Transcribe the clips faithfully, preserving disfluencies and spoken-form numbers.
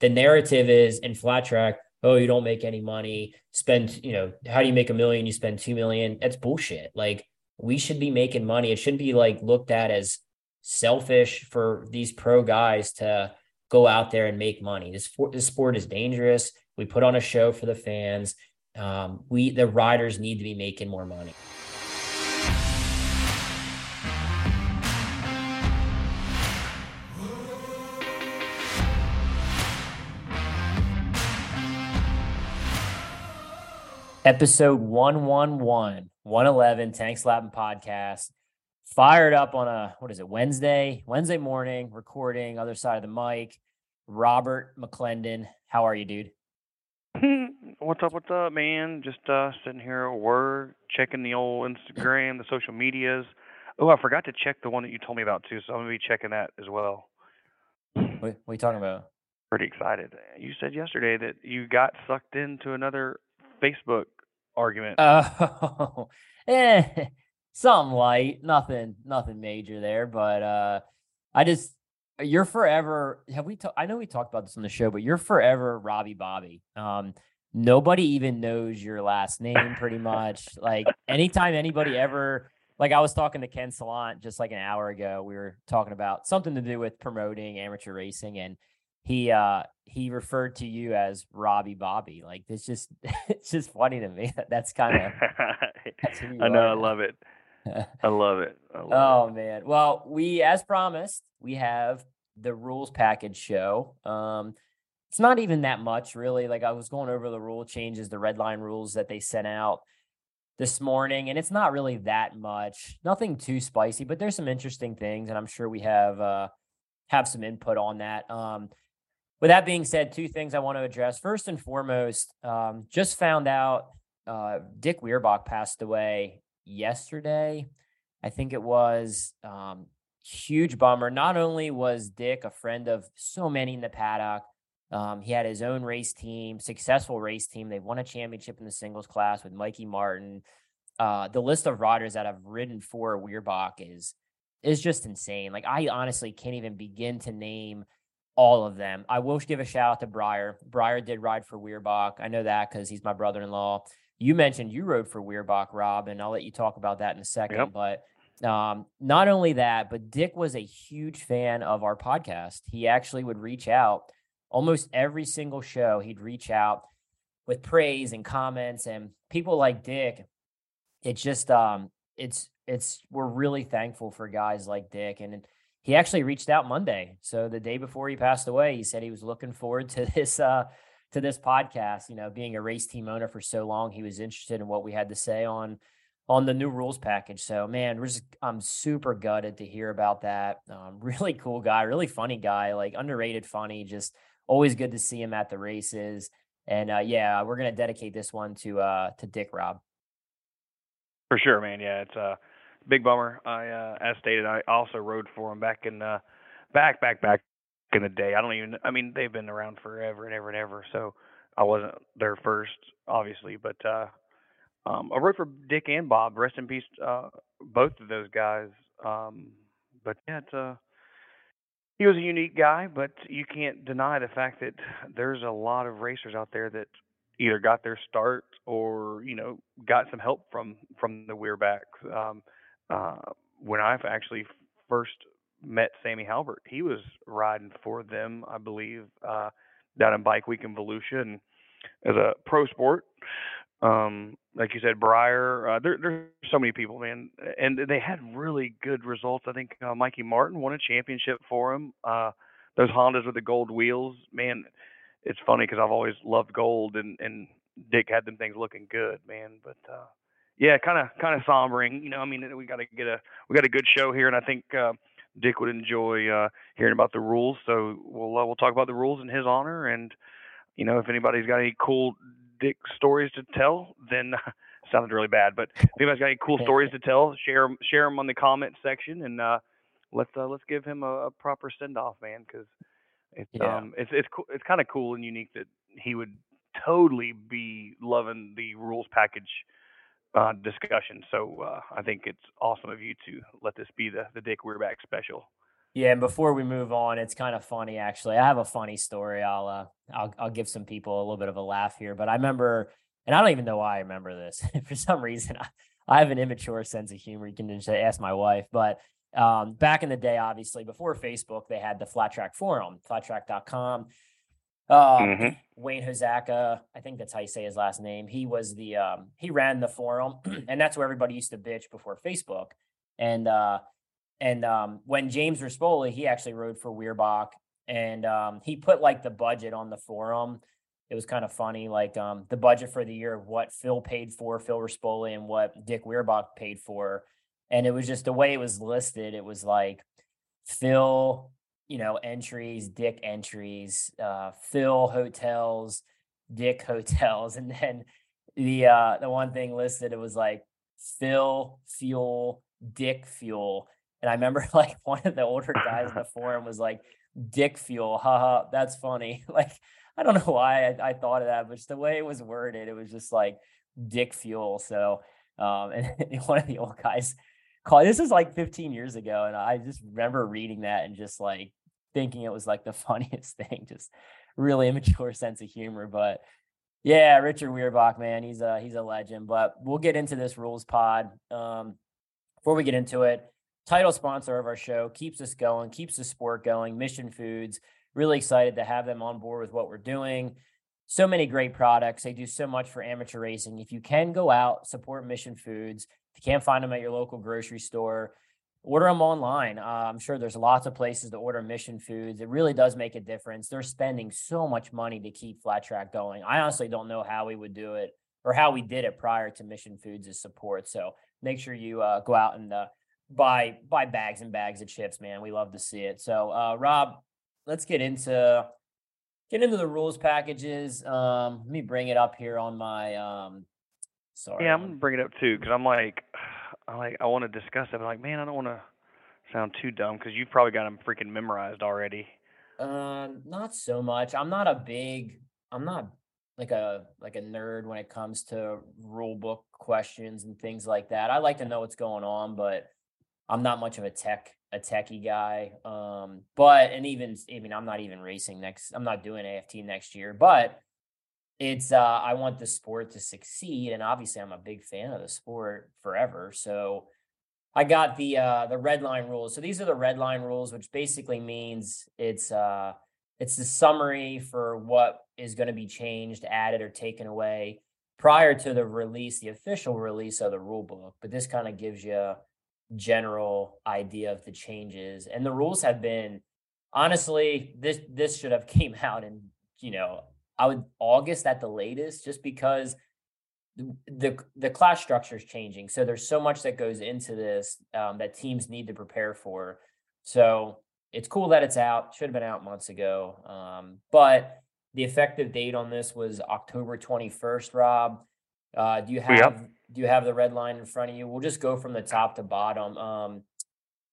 the narrative is in flat track, oh, you don't make any money, spend, you know, how do you make a million? You spend two million. That's bullshit. Like, we should be making money. It shouldn't be like looked at as selfish for these pro guys to go out there and make money. This, this sport is dangerous. We put on a show for the fans. Um, we, the riders need to be making more money. Episode one eleven, one eleven, Tank Slapping Podcast. Fired up on a, what is it, Wednesday? Wednesday morning, recording, other side of the mic. Robert McClendon, how are you, dude? What's up, what's up, man? Just uh, sitting here at work, checking the old Instagram, the social medias. Oh, I forgot to check the one that you told me about, too, so I'm going to be checking that as well. What, what are you talking about? Pretty excited. You said yesterday that you got sucked into another Facebook argument. Oh, eh, something light, nothing, nothing major there. But uh, I just, you're forever. Have we? Ta- I know we talked about this on the show, but you're forever Robbie Bobby. Um, nobody even knows your last name, pretty much. Like anytime anybody ever, like I was talking to Ken Salant just like an hour ago. We were talking about something to do with promoting amateur racing, and he uh he referred to you as Robbie Bobby. Like, it's just it's just funny to me. That's kind of I know, I love it. I love it. I love oh it. Man. Well, we, as promised, we have the rules package show. Um it's not even that much, really. Like, I was going over the rule changes, the red line rules that they sent out this morning, and it's not really that much. Nothing too spicy, but there's some interesting things, and I'm sure we have uh have some input on that. Um With that being said, two things I want to address. First and foremost, um, just found out uh, Dick Weirbach passed away yesterday. I think it was um, huge bummer. Not only was Dick a friend of so many in the paddock, um, he had his own race team, successful race team. They won a championship in the singles class with Mikey Martin. Uh, the list of riders that have ridden for Weirbach is is just insane. Like, I honestly can't even begin to name all of them. I will give a shout out to Breyer. Breyer did ride for Weirbach. I know that because he's my brother-in-law. You mentioned you rode for Weirbach, Rob, and I'll let you talk about that in a second. Yep. But um, not only that, but Dick was a huge fan of our podcast. He actually would reach out almost every single show. He'd reach out with praise and comments, and people like Dick. It's just, um, it's, it's, we're really thankful for guys like Dick. And he actually reached out Monday. So the day before he passed away, he said he was looking forward to this, uh, to this podcast, you know, being a race team owner for so long. He was interested in what we had to say on, on the new rules package. So, man, we're just, I'm super gutted to hear about that. Um, really cool guy, really funny guy, like underrated funny, just always good to see him at the races. And, uh, yeah, we're going to dedicate this one to, uh, to Dick, Rob. For sure, man. Yeah. It's, uh, big bummer. I, uh, as stated, I also rode for them back in, uh, back, back, back in the day. I don't even, I mean, they've been around forever and ever and ever. So I wasn't there first, obviously, but, uh, um, I rode for Dick and Bob, rest in peace, uh, both of those guys. Um, but yeah, it's, uh, he was a unique guy, but you can't deny the fact that there's a lot of racers out there that either got their start or, you know, got some help from, from the Weirbachs. Um, Uh, when I actually first met Sammy Halbert, he was riding for them, I believe, uh, down in Bike Week in Volusia, and as a pro sport. Um, like you said, Breyer, uh, there, there's so many people, man, and they had really good results. I think uh, Mikey Martin won a championship for him. Uh, those Hondas with the gold wheels, man, it's funny because I've always loved gold, and, and Dick had them things looking good, man, but uh yeah, kind of, kind of sombering, you know. I mean, we got to get a, we got a good show here, and I think uh, Dick would enjoy uh, hearing about the rules. So we'll, uh, we'll talk about the rules in his honor, and you know, if anybody's got any cool Dick stories to tell, then sounded really bad, but if anybody's got any cool stories to tell, share, share them on the comment section, and uh, let's, uh, let's give him a, a proper send off, man, because it's, yeah. um, it's, it's, co- it's kind of cool and unique that he would totally be loving the rules package Uh, discussion. So uh, I think it's awesome of you to let this be the, the Dick Weirbach special. Yeah, and before we move on, it's kind of funny, actually. I have a funny story. I'll uh, I'll I'll give some people a little bit of a laugh here, but I remember, and I don't even know why I remember this. For some reason, I, I have an immature sense of humor. You can just ask my wife. But um, back in the day, obviously, before Facebook, they had the Flat Track Forum, flat track dot com. Uh, mm-hmm. Wayne Hazaka, I think that's how you say his last name. He was the um, he ran the forum, and that's where everybody used to bitch before Facebook. And uh, And um, when James Rispoli, he actually rode for Weirbach, and um, he put like the budget on the forum. It was kind of funny, like um, the budget for the year of what Phil paid for, Phil Rispoli, and what Dick Weirbach paid for. And it was just the way it was listed. It was like Phil, you know, entries, Dick entries, uh, Phil hotels, Dick hotels. And then the uh, the one thing listed, it was like Phil fuel, Dick fuel. And I remember like one of the older guys in the forum was like, Dick fuel, haha, that's funny. Like, I don't know why I, I thought of that, but just the way it was worded, it was just like Dick fuel. So, um, and one of the old guys called, this was like fifteen years ago. And I just remember reading that and just like thinking it was like the funniest thing, just really immature sense of humor. But yeah, Richard Weirbach, man, he's a, he's a legend, but we'll get into this rules pod. Um, before we get into it, title sponsor of our show, keeps us going, keeps the sport going, Mission Foods. Really excited to have them on board with what we're doing. So many great products. They do so much for amateur racing. If you can, go out, support Mission Foods. If you can't find them at your local grocery store, order them online. Uh, I'm sure there's lots of places to order Mission Foods. It really does make a difference. They're spending so much money to keep Flat Track going. I honestly don't know how we would do it or how we did it prior to Mission Foods' support. So make sure you uh, go out and uh, buy buy bags and bags of chips, man. We love to see it. So uh Rob, let's get into get into the rules packages. Um let me bring it up here on my um sorry. Yeah, I'm gonna bring it up too, because I'm like I like I want to discuss it. I'm like, man, I don't want to sound too dumb because you've probably got them freaking memorized already. Um uh, not so much. I'm not a big I'm not like a like a nerd when it comes to rule book questions and things like that. I like to know what's going on, but I'm not much of a tech, a techie guy. Um, but, and even, I mean, I'm not even racing next, I'm not doing A F T next year, but it's, uh, I want the sport to succeed. And obviously I'm a big fan of the sport forever. So I got the, uh, the red line rules. So these are the red line rules, which basically means it's, uh, it's the summary for what is going to be changed, added, or taken away prior to the release, the official release of the rule book. But this kind of gives you general idea of the changes, and the rules have been, honestly, this this should have came out in, you know, I would August at the latest, just because the the, the class structure is changing, so there's so much that goes into this um, that teams need to prepare for. So it's cool that it's out. Should have been out months ago, um, but the effective date on this was October twenty-first. Rob, uh, do you have yep. Do you have the red line in front of you? We'll just go from the top to bottom. Um,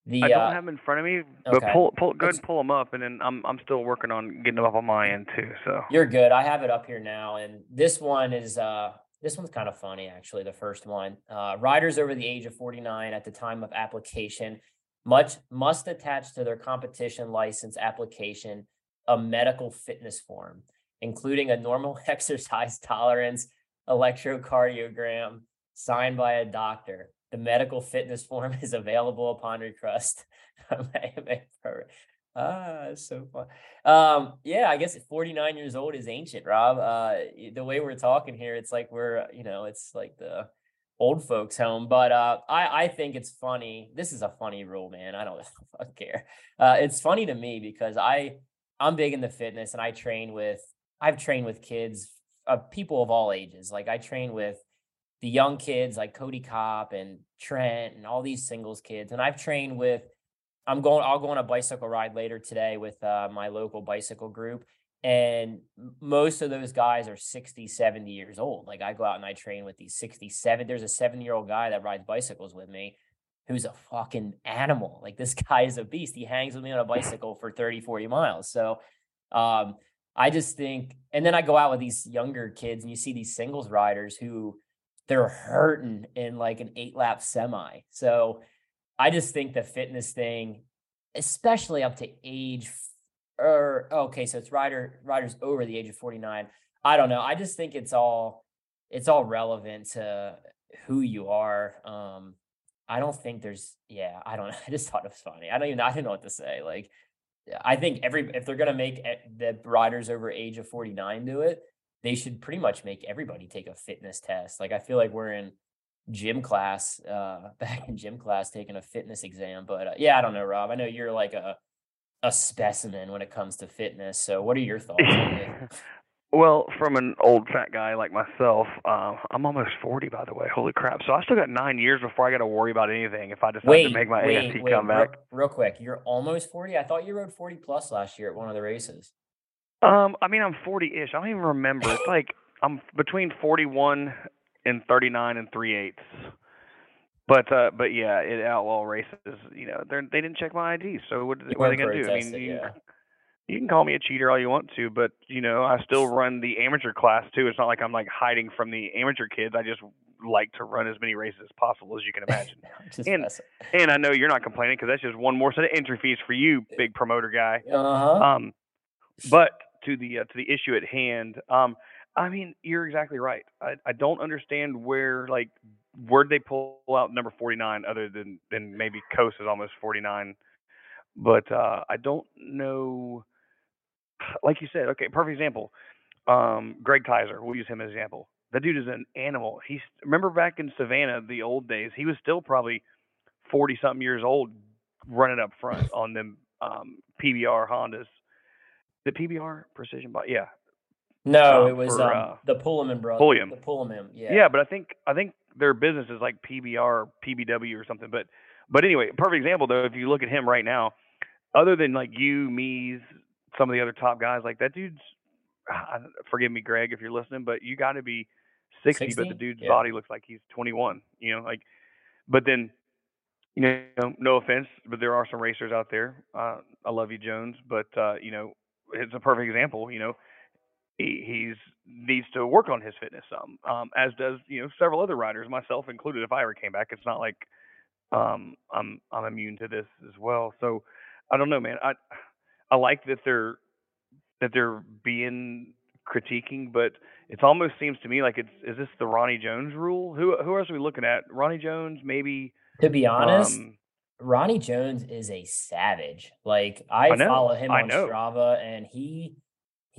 the I don't uh, have them in front of me, but okay. pull, pull, go ahead and pull them up, and then I'm I'm still working on getting them up on my end too. So you're good. I have it up here now, and this one is uh, this one's kind of funny actually. The first one, uh, riders over the age of forty-nine at the time of application, much must attach to their competition license application a medical fitness form, including a normal exercise tolerance electrocardiogram, signed by a doctor. The medical fitness form is available upon request. Ah, so fun. Um, yeah, I guess forty-nine years old is ancient, Rob. Uh, the way we're talking here, it's like we're, you know, it's like the old folks home. But uh, I, I think it's funny. This is a funny rule, man. I don't fuck care. Uh, it's funny to me because I, I'm big into fitness, and I train with, I've trained with kids, uh, people of all ages. Like I train with the young kids like Cody Kopp and Trent and all these singles kids. And I've trained with, I'm going, I'll go on a bicycle ride later today with uh, my local bicycle group. And most of those guys are sixty, seventy years old. Like I go out and I train with these sixty-seven. There's a seventy year old guy that rides bicycles with me who's a fucking animal. Like this guy is a beast. He hangs with me on a bicycle for thirty, forty miles. So, um, I just think, and then I go out with these younger kids and you see these singles riders who, they're hurting in like an eight lap semi. So I just think the fitness thing, especially up to age or okay, so it's rider riders over the age of forty-nine. I don't know. I just think it's all it's all relevant to who you are. Um, I don't think there's yeah, I don't I just thought it was funny. I don't even I didn't know what to say. Like I think every if they're gonna make the riders over age of forty-nine do it, they should pretty much make everybody take a fitness test. Like I feel like we're in gym class, uh, back in gym class, taking a fitness exam. But uh, yeah, I don't know, Rob. I know you're like a a specimen when it comes to fitness. So what are your thoughts on it? Well, from an old fat guy like myself, uh, I'm almost forty, by the way. Holy crap. So I still got nine years before I got to worry about anything if I decide wait, to make my wait, A F T wait, comeback. Real, real quick, you're almost forty? I thought you rode forty plus last year at one of the races. Um, I mean, I'm forty-ish. I don't even remember. It's like I'm between forty-one and thirty-nine and three-eighths. But, uh, but yeah, it outlaw races, you know, they they didn't check my I D. So what, what are they going to do? I mean, it, you, yeah. You can call me a cheater all you want to, but, you know, I still run the amateur class, too. It's not like I'm, like, hiding from the amateur kids. I just like to run as many races as possible, as you can imagine. and, and I know you're not complaining because that's just one more set of entry fees for you, big promoter guy. Uh-huh. Um, but to the uh, to the issue at hand, um, I mean, you're exactly right. I, I don't understand where, like, where'd they pull out number forty-nine other than, than maybe Coase is almost forty-nine. But uh, I don't know... Like you said, okay, perfect example. Um, Greg Tizer, we'll use him as an example. That dude is an animal. He's remember back in Savannah, the old days, he was still probably forty-something years old running up front on them um, P B R Hondas. The P B R Precision Bike, yeah. No, uh, it was for, um, uh, the Pullman brothers. Pulliam. The Pullman, yeah. Yeah, but I think I think their business is like P B R or P B W or something. But, but anyway, perfect example, though, if you look at him right now, other than like you, Mees, some of the other top guys, like that dude's, forgive me, Greg, if you're listening, but you got to be sixty, sixty? But the dude's yeah. body looks like he's twenty-one, you know, like, but then, you know, no offense, but there are some racers out there. Uh, I love you, Jones, but, uh, you know, it's a perfect example, you know, he he's, needs to work on his fitness some, um, as does, you know, several other riders, myself included. If I ever came back, it's not like um, I'm, I'm immune to this as well. So I don't know, man. I, I like that they're that they're being critiquing, but it almost seems to me like it's is this the Ronnie Jones rule? Who who else are we looking at? Ronnie Jones, maybe. To be honest, um, Ronnie Jones is a savage. Like I, I know, follow him I on know. Strava, and he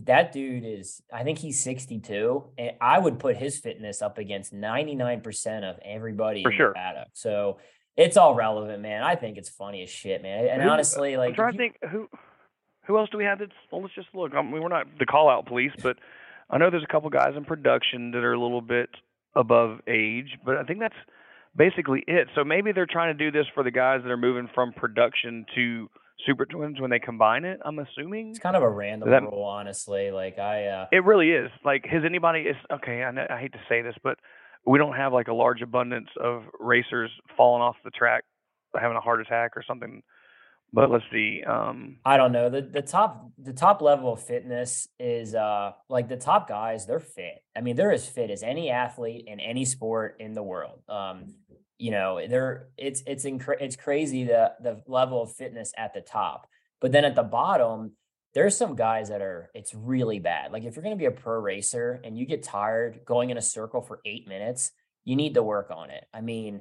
that dude is. I think he's sixty-two, and I would put his fitness up against ninety-nine percent of everybody for in sure. Nevada. So it's all relevant, man. I think it's funny as shit, man. And who, honestly, like I'm trying to think who. Who else do we have that's well, – let's just look. I mean, we're not the call-out police, but I know there's a couple guys in production that are a little bit above age, but I think that's basically it. So maybe they're trying to do this for the guys that are moving from production to Super Twins when they combine it, I'm assuming. It's kind of a random that, rule, honestly. Like I, uh... It really is. Like has anybody – is okay, I, know, I hate to say this, but we don't have like a large abundance of racers falling off the track, having a heart attack or something. But let's see. Um, I don't know. The the top the top level of fitness is uh like the top guys, they're fit. I mean, they're as fit as any athlete in any sport in the world. Um, you know, they're it's it's incre- it's crazy the the level of fitness at the top. But then at the bottom, there's some guys that are it's really bad. Like if you're gonna be a pro racer and you get tired going in a circle for eight minutes, you need to work on it. I mean,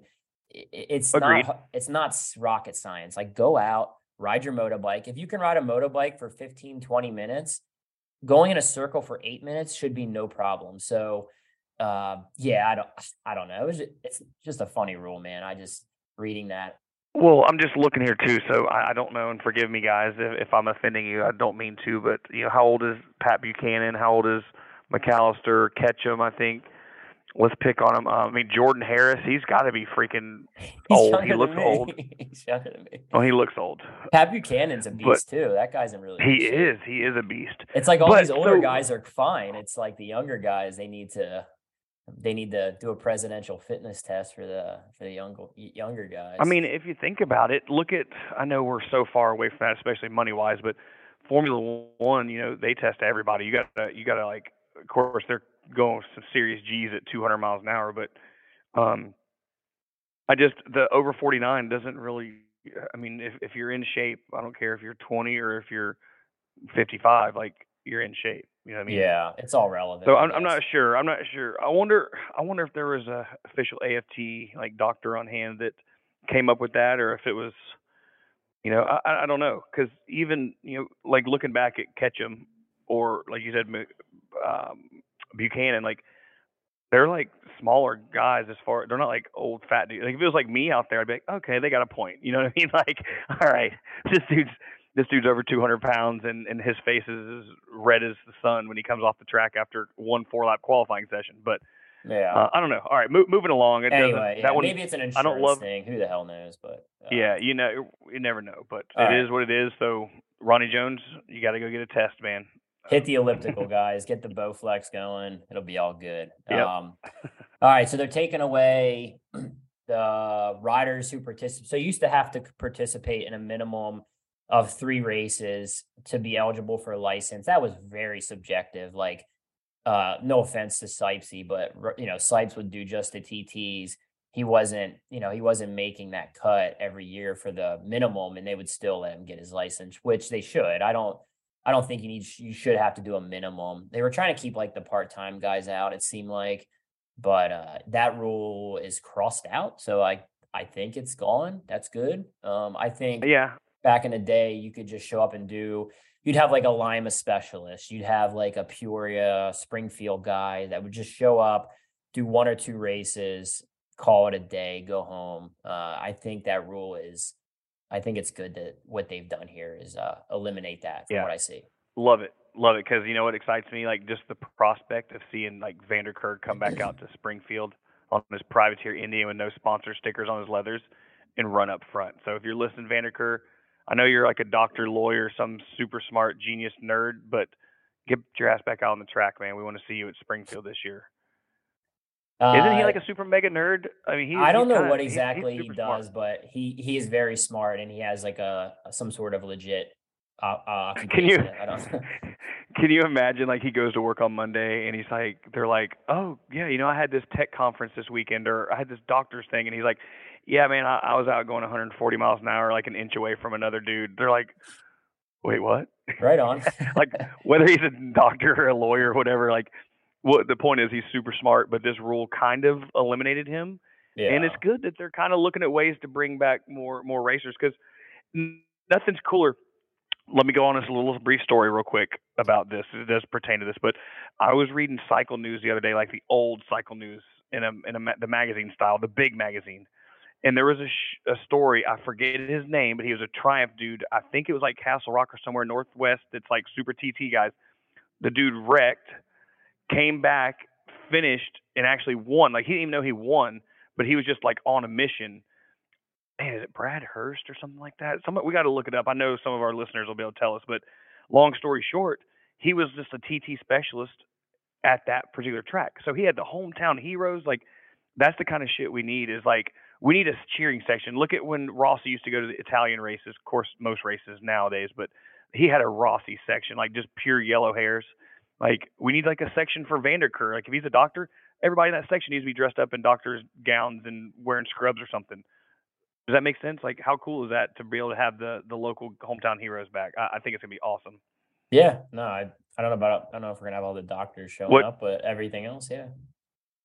it's Agreed. not it's not rocket science. Like go out. Ride your motorbike. If you can ride a motorbike for fifteen, twenty minutes, going in a circle for eight minutes should be no problem. So, uh, yeah, I don't, I don't know. It was just, it's just a funny rule, man. I just reading that. Well, I'm just looking here too. So I, I don't know. And forgive me guys, if, if I'm offending you, I don't mean to, but you know, how old is Pat Buchanan? How old is McAllister? Ketchum, I think. Let's pick on him. Uh, I mean, Jordan Harris, he's got to be freaking old. He looks old. He's younger than me. Oh, he looks old. Pat Buchanan's a beast, but too. That guy's in really He is. Shape. He is a beast. It's like all but, these older so, guys are fine. It's like the younger guys, they need to they need to do a presidential fitness test for the for the young, younger guys. I mean, if you think about it, look at – I know we're so far away from that, especially money-wise, but Formula One, you know, they test everybody. You got you got to, like – of course, they're – going some serious G's at two hundred miles an hour, but um, I just the over forty-nine doesn't really I mean, if, if you're in shape, I don't care if you're twenty or if you're fifty-five, like you're in shape. You know what I mean? Yeah, it's all relevant. So I'm, I'm not sure. I'm not sure. I wonder. I wonder if there was a official A F T like doctor on hand that came up with that, or if it was, you know, I, I don't know. Because even, you know, like looking back at Ketchum or like you said, um, Buchanan, like they're like smaller guys as far. They're not like old fat dudes. Like if it was like me out there, I'd be like, okay, they got a point. You know what I mean? Like, all right, this dude's. This dude's over two hundred pounds, and, and his face is as red as the sun when he comes off the track after one four-lap qualifying session. But yeah, uh, I don't know. All right, mo- moving along. It anyway, yeah, that one, maybe it's an insurance I don't love, thing. Who the hell knows? But uh, yeah, you know, you never know. But it right. is what it is. So Ronnie Jones, you got to go get a test, man. Hit the elliptical, guys. Get the Bowflex going. It'll be all good. Yep. Um, all right, so they're taking away the riders who participate. So you used to have to participate in a minimum of three races to be eligible for a license. That was very subjective. Like, uh, no offense to Sipesy, but you know, Sipes would do just the T Ts. He wasn't, you know, he wasn't making that cut every year for the minimum, and they would still let him get his license, which they should. I don't, I don't think you need, you should have to do a minimum. They were trying to keep like the part-time guys out, it seemed like, but, uh, that rule is crossed out. So I, I think it's gone. That's good. Um, I think, yeah. Back in the day, you could just show up and do, you'd have like a Lima specialist. You'd have like a Peoria, Springfield guy that would just show up, do one or two races, call it a day, go home. Uh, I think that rule is, I think it's good that what they've done here is uh, eliminate that from yeah. what I see. Love it. Love it. Because you know what excites me? Like just the prospect of seeing like Vanderkirk come back out to Springfield on his privateer Indian with no sponsor stickers on his leathers and run up front. So if you're listening, Vanderkirk, I know you're like a doctor, lawyer, some super smart genius nerd, but get your ass back out on the track, man. We want to see you at Springfield this year. Uh, Isn't he like a super mega nerd? I mean, he, I don't know kinda, what exactly he, he does, smart. But he, he is very smart, and he has like a some sort of legit. Uh, uh, can you I don't know. Can you imagine like he goes to work on Monday and he's like, they're like, oh yeah, you know, I had this tech conference this weekend, or I had this doctor's thing, and he's like, yeah, man, I, I was out going one hundred forty miles an hour, like an inch away from another dude. They're like, wait, what? Right on. Like, whether he's a doctor or a lawyer or whatever, like, what the point is, he's super smart, but this rule kind of eliminated him. Yeah. And it's good that they're kind of looking at ways to bring back more, more racers, because nothing's cooler. Let me go on this little brief story real quick about this. It does pertain to this, but I was reading Cycle News the other day, like the old Cycle News in a, in a, the magazine style, the big magazine. And there was a, sh- a story, I forget his name, but he was a Triumph dude. I think it was like Castle Rock or somewhere northwest. It's like super T T guys. The dude wrecked, came back, finished, and actually won. Like he didn't even know he won, but he was just like on a mission. Man, is it Brad Hurst or something like that? Somebody, we got to look it up. I know some of our listeners will be able to tell us, but long story short, he was just a T T specialist at that particular track. So he had the hometown heroes. Like that's the kind of shit we need, is like, we need a cheering section. Look at when Rossi used to go to the Italian races, of course, most races nowadays, but he had a Rossi section, like just pure yellow hairs. Like we need like a section for Vanderkirk. Like if he's a doctor, everybody in that section needs to be dressed up in doctor's gowns and wearing scrubs or something. Does that make sense? Like how cool is that to be able to have the, the local hometown heroes back? I, I think it's gonna be awesome. Yeah, no, I, I don't know about, I don't know if we're gonna have all the doctors showing what? up, but everything else. Yeah.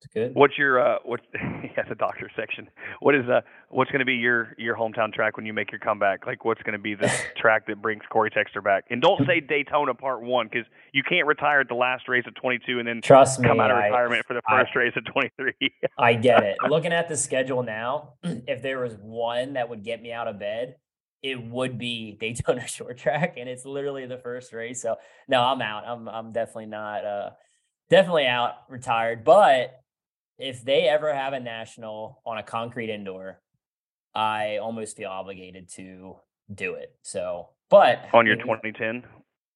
It's good. What's your uh, what? Yeah, the doctor section. What is uh, what's going to be your your hometown track when you make your comeback? Like, what's going to be the track that brings Corey Texter back? And don't say Daytona Part One, because you can't retire at the last race of twenty-two and then trust me, come out of retirement I, for the first I, race of twenty-three. I get it. Looking at the schedule now, if there was one that would get me out of bed, it would be Daytona Short Track, and it's literally the first race. So no, I'm out. I'm I'm definitely not uh, definitely out, retired, but. If they ever have a national on a concrete indoor, I almost feel obligated to do it. So, but on your twenty ten,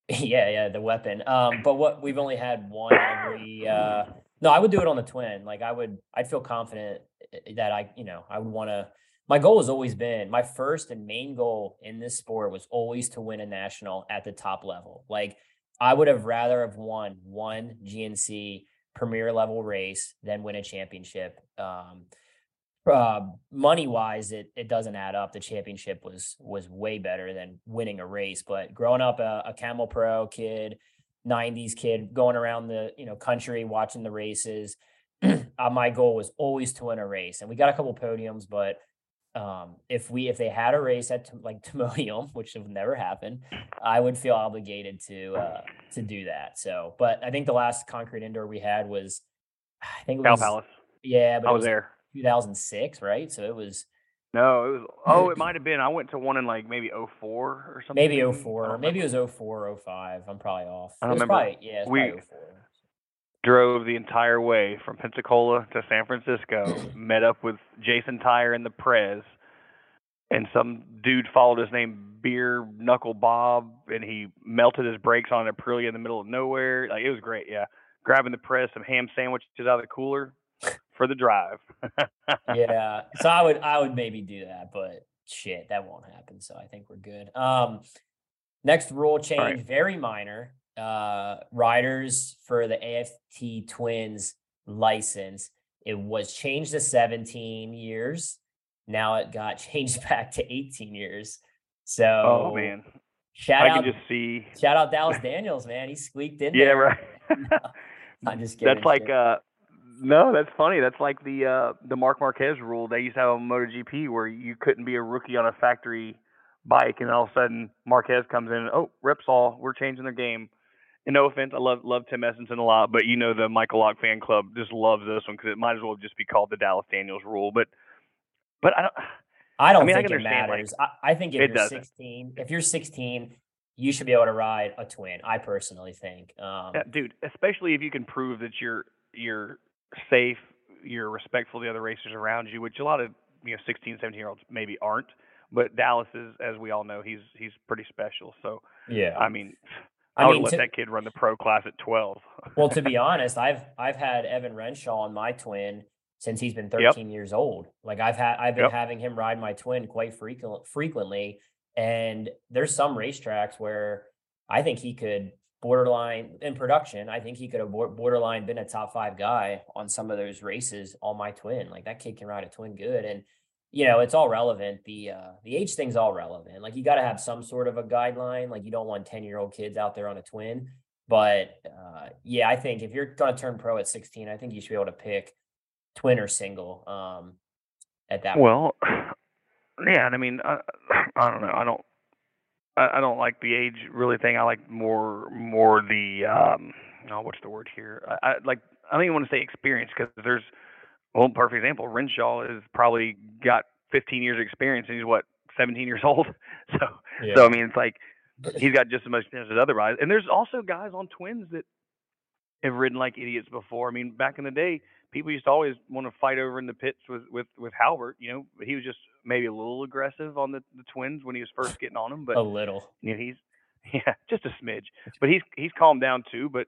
yeah, yeah, the weapon. Um, but what we've only had one every. Uh, no, I would do it on the twin. Like I would, I'd feel confident that I, you know, I would want to. My goal has always been, my first and main goal in this sport was always to win a national at the top level. Like I would have rather have won one G N C Premier level race, then win a championship. Um, uh, money wise, it it doesn't add up. The championship was was way better than winning a race. But growing up a, a Camel Pro kid, nineties kid, going around the you know country watching the races, uh, my goal was always to win a race, and we got a couple podiums. But um, if we if they had a race at like Timonium, which would never happen, I would feel obligated to uh, to do that. So, but I think the last concrete indoor we had was, I think it was Cal Palace. Yeah, but I was, was there. two thousand six, right? So it was no, it was oh, it might have been. I went to one in like maybe oh four or something. Maybe oh four, or maybe it was oh four, oh five. I'm probably off. I don't it was remember. Probably, yeah, it was we probably oh four. Drove the entire way from Pensacola to San Francisco. Met up with Jason Tyre in the Prez, and some dude followed his name Beer Knuckle Bob, and he melted his brakes on an Aprilia in the middle of nowhere. Like it was great, yeah. Grabbing the Prez, some ham sandwiches out of the cooler. For the drive. Yeah. So I would, I would maybe do that, but shit, that won't happen. So I think we're good. Um, next rule change, right. Very minor, uh, riders for the A F T Twins license. It was changed to seventeen years. Now it got changed back to eighteen years. So, oh man, shout I out, can just see. Shout out Dallas Daniels, man. He squeaked in. Yeah. There. Right. No, I'm just kidding. That's shit. like, uh, No, that's funny. That's like the uh, the Marc Marquez rule they used to have on MotoGP where you couldn't be a rookie on a factory bike, and all of a sudden Marquez comes in and, oh, Repsol, we're changing their game. And no offense, I love love Tim Essenson a lot, but you know the Michael Lock fan club just loves this one because it might as well just be called the Dallas Daniels rule. But but I don't I don't I mean, think I it matters. Like, I, I think if you're doesn't. sixteen, if you're sixteen, you should be able to ride a twin, I personally think. Um, yeah, dude, especially if you can prove that you're you're safe, you're respectful of the other racers around you, which a lot of you know sixteen, seventeen year olds maybe aren't, but Dallas is, as we all know, he's he's pretty special. So yeah, I mean I, I would mean, let to, that kid run the pro class at twelve. Well, to be honest, I've I've had Evan Renshaw on my twin since he's been thirteen yep. years old. Like I've had I've been yep. having him ride my twin quite frequent, frequently, and there's some racetracks where I think he could borderline in production. I think he could have borderline been a top five guy on some of those races on my twin. Like that kid can ride a twin good. And, you know, it's all relevant. The, uh, the age thing's all relevant. Like you got to have some sort of a guideline. Like you don't want ten year old kids out there on a twin, but, uh, yeah, I think if you're going to turn pro at sixteen, I think you should be able to pick twin or single, um, at that. Well, point. yeah. And I mean, I, I don't know. I don't, I don't like the age really thing. I like more, more the, um, oh, what's the word here? I, I like, I don't even want to say experience because there's, well, perfect example. Renshaw has probably got fifteen years of experience and he's what, seventeen years old. So, yeah. so I mean, it's like, he's got just as much experience as otherwise. And there's also guys on twins that have ridden like idiots before. I mean, back in the day, people used to always want to fight over in the pits with, with, with Halbert, you know, but he was just maybe a little aggressive on the, the twins when he was first getting on them, but a little, you know, he's, yeah, just a smidge, but he's, he's calmed down too. But,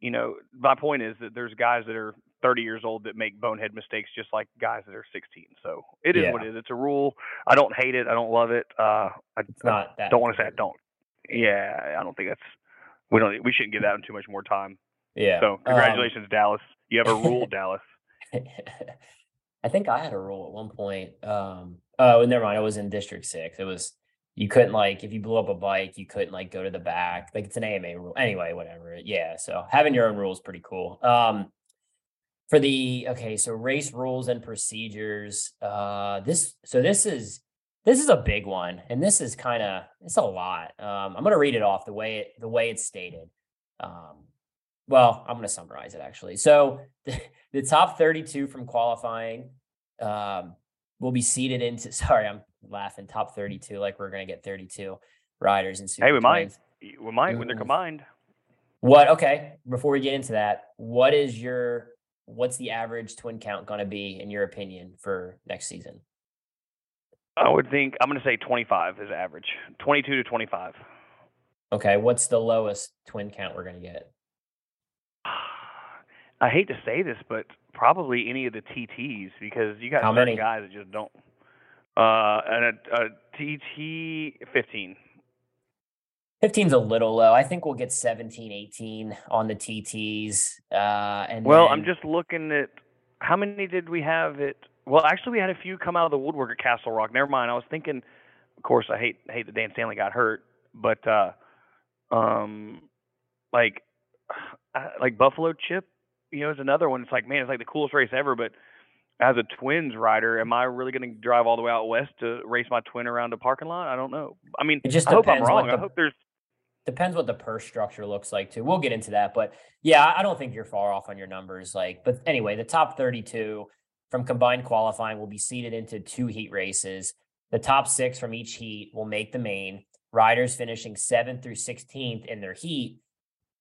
you know, my point is that there's guys that are thirty years old that make bonehead mistakes, just like guys that are sixteen. So it is yeah. what it is. It's a rule. I don't hate it. I don't love it. Uh, I, I don't want to say I don't. Yeah. I don't think that's, we don't, we shouldn't give that one too much more time. Yeah. So congratulations, um, Dallas. You have a rule, Dallas. I think I had a rule at one point. Um, oh, never mind. I was in District Six. It was you couldn't like if you blew up a bike, you couldn't like go to the back. Like it's an A M A rule. Anyway, whatever. Yeah. So having your own rule is pretty cool. Um, for the okay, so race rules and procedures. Uh, this so this is this is a big one, and this is kind of it's a lot. Um, I'm gonna read it off the way it, the way it's stated. Um, Well, I'm going to summarize it actually. So the, the top thirty-two from qualifying um, will be seeded into, sorry, I'm laughing. Top thirty-two. Like we're going to get thirty-two riders and Super Hey, we twins. might, we might when they're combined. What? Okay. Before we get into that, what is your, what's the average twin count going to be in your opinion for next season? I would think I'm going to say twenty-five is average, twenty-two to twenty-five. Okay. What's the lowest twin count we're going to get? I hate to say this, but probably any of the T Ts because you got certain guys that just don't. Uh, and a, a T T fifteen. fifteen's a little low. I think we'll get seventeen, eighteen on the T Ts. Uh, and well, then, I'm just looking at how many did we have at Well, actually, we had a few come out of the woodwork at Castle Rock. Never mind. I was thinking, of course, I hate hate that Dan Stanley got hurt, but uh, um, like I, like Buffalo Chip, you know, is another one. It's like, man, it's like the coolest race ever. But as a Twins rider, am I really going to drive all the way out west to race my twin around a parking lot? I don't know. I mean, it just I hope I'm wrong. The, I hope there's depends what the purse structure looks like too. We'll get into that, but yeah, I don't think you're far off on your numbers. Like, but anyway, the top thirty-two from combined qualifying will be seeded into two heat races. The top six from each heat will make the main. Riders finishing seventh through sixteenth in their heat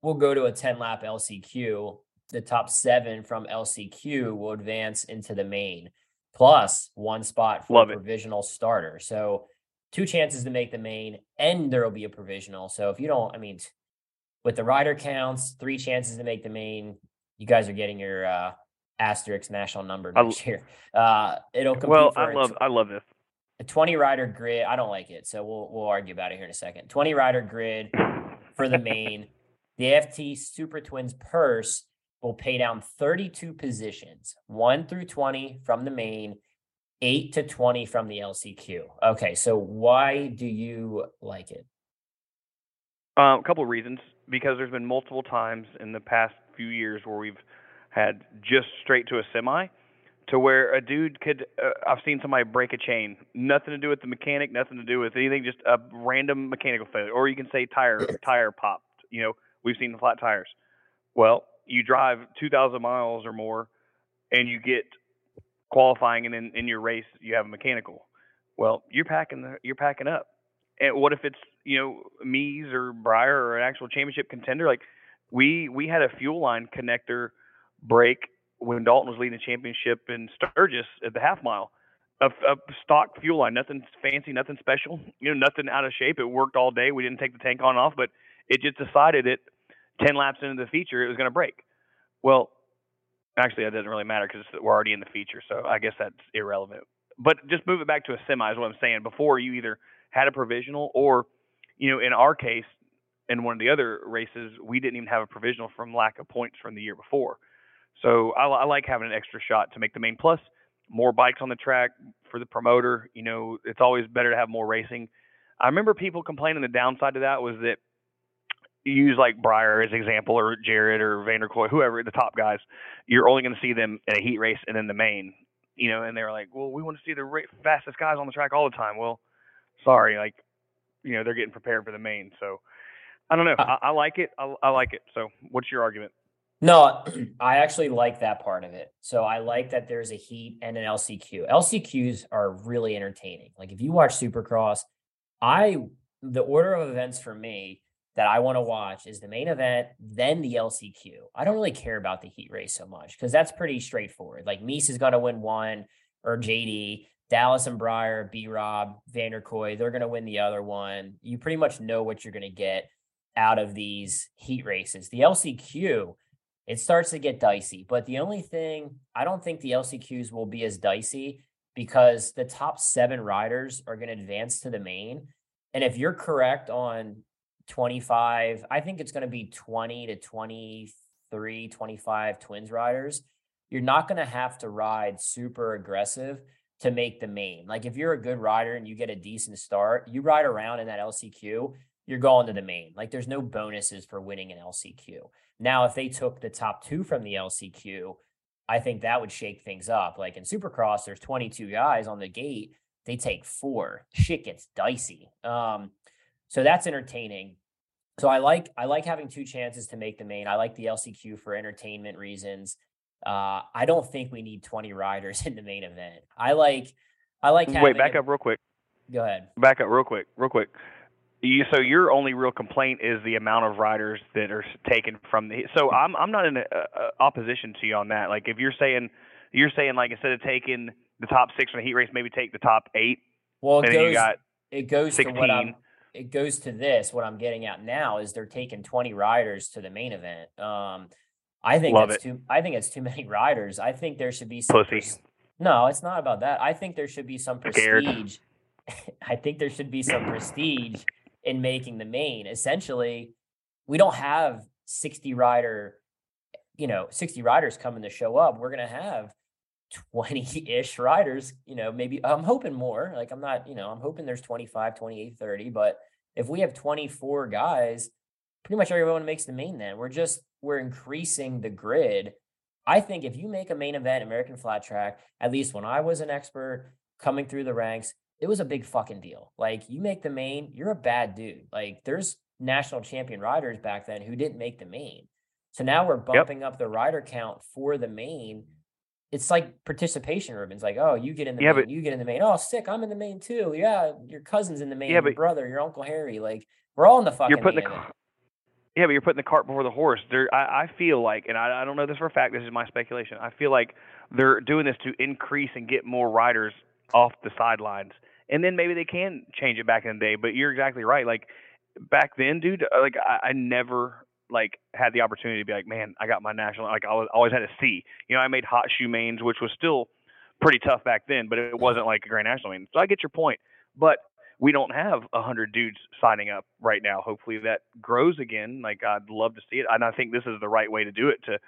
will go to a ten lap L C Q. The top seven from L C Q will advance into the main, plus one spot for Love a provisional it. starter. So two chances to make the main, and there will be a provisional. So if you don't, I mean, with the rider counts, three chances to make the main, you guys are getting your uh, asterisk national number next I, year. Uh, it'll compete well, for I love, tw- I love this. A twenty rider grid. I don't like it, so we'll we'll argue about it here in a second. twenty rider grid for the main. The F T Super Twins purse will pay down thirty-two positions, one through twenty from the main, eight to twenty from the L C Q. Okay, so why do you like it? Uh, a couple of reasons. Because there's been multiple times in the past few years where we've had just straight to a semi, to where a dude could uh, – I've seen somebody break a chain. Nothing to do with the mechanic, nothing to do with anything, just a random mechanical failure. Or you can say tire tire popped. You know, we've seen the flat tires. Well, you drive two thousand miles or more, and you get qualifying, and then in your race you have a mechanical. Well, you're packing the, you're packing up. And what if it's, you know, Mees or Breyer or an actual championship contender? Like we we had a fuel line connector break when Dalton was leading the championship in Sturgis at the half mile. A, a stock fuel line, nothing fancy, nothing special, you know, nothing out of shape. It worked all day. We didn't take the tank on and off, but it just decided it ten laps into the feature, it was going to break. Well, actually, that doesn't really matter because we're already in the feature, so I guess that's irrelevant. But just move it back to a semi is what I'm saying. Before, you either had a provisional or, you know, in our case, in one of the other races, we didn't even have a provisional from lack of points from the year before. So I, I like having an extra shot to make the main. Plus, more bikes on the track for the promoter. You know, it's always better to have more racing. I remember people complaining the downside to that was that use like Breyer as an example, or Jared or Vanderkirk, whoever, the top guys, you're only going to see them in a heat race and then the main, you know, and they were like, well, we want to see the ra- fastest guys on the track all the time. Well, sorry, like, you know, they're getting prepared for the main. So I don't know. I, I like it. I, I like it. So what's your argument? No, I actually like that part of it. So I like that there's a heat and an L C Q. L C Qs are really entertaining. Like if you watch Supercross, I, the order of events for me that I want to watch is the main event, then the L C Q. I don't really care about the heat race so much because that's pretty straightforward. Like Mees is going to win one, or J D, Dallas and Breyer, B-Rob, Vanderkirk, they're going to win the other one. You pretty much know what you're going to get out of these heat races. The L C Q, it starts to get dicey, but the only thing, I don't think the L C Qs will be as dicey because the top seven riders are going to advance to the main. And if you're correct on twenty-five, I think it's going to be twenty to twenty-three, twenty-five Twins riders. You're not going to have to ride super aggressive to make the main. Like if you're a good rider and you get a decent start, you ride around in that L C Q, you're going to the main. Like there's no bonuses for winning an L C Q. Now, if they took the top two from the L C Q, I think that would shake things up. Like in Supercross, there's twenty-two guys on the gate. They take four. Shit gets dicey. Um, So that's entertaining. So I like I like having two chances to make the main. I like the L C Q for entertainment reasons. Uh, I don't think we need twenty riders in the main event. I like I like having Wait, back a, up real quick. Go ahead. Back up real quick, real quick. You, so your only real complaint is the amount of riders that are taken from the So I'm I'm not in a, a opposition to you on that. Like if you're saying you're saying like instead of taking the top six in a heat race, maybe take the top eight. Well, it and goes, then you got it goes sixteen. To what I'm It goes to this. What I'm getting at now is they're taking twenty riders to the main event. Um, I think Love that's it. too. I think it's too many riders. I think there should be some. Pers- no, it's not about that. I think there should be some prestige. I think there should be some prestige in making the main. Essentially, we don't have sixty rider. You know, sixty riders coming to show up. We're gonna have twenty-ish riders, you know, maybe I'm hoping more, like I'm not, you know, I'm hoping there's twenty-five, twenty-eight, thirty, but if we have twenty-four guys, pretty much everyone makes the main then. We're just, we're increasing the grid. I think if you make a main event, American Flat Track, at least when I was an expert coming through the ranks, it was a big fucking deal. Like you make the main, you're a bad dude. Like there's national champion riders back then who didn't make the main. So now we're bumping yep. up the rider count for the main. It's like participation ribbons. Like, oh, you get in the yeah, main, but, you get in the main. Oh, sick, I'm in the main too. Yeah, your cousin's in the main, yeah, your but, brother, your Uncle Harry. Like, we're all in the fucking you're putting main the car- Yeah, but you're putting the cart before the horse. There, I, I feel like, and I, I don't know this for a fact, this is my speculation, I feel like they're doing this to increase and get more riders off the sidelines. And then maybe they can change it back in the day, but you're exactly right. Like, back then, dude, like, I, I never... like had the opportunity to be like, man, I got my national, like I was, always had a C, you know, I made hot shoe mains, which was still pretty tough back then, but it wasn't like a Grand National main. So I get your point, but we don't have a hundred dudes signing up right now. Hopefully that grows again. Like I'd love to see it. And I think this is the right way to do it, to,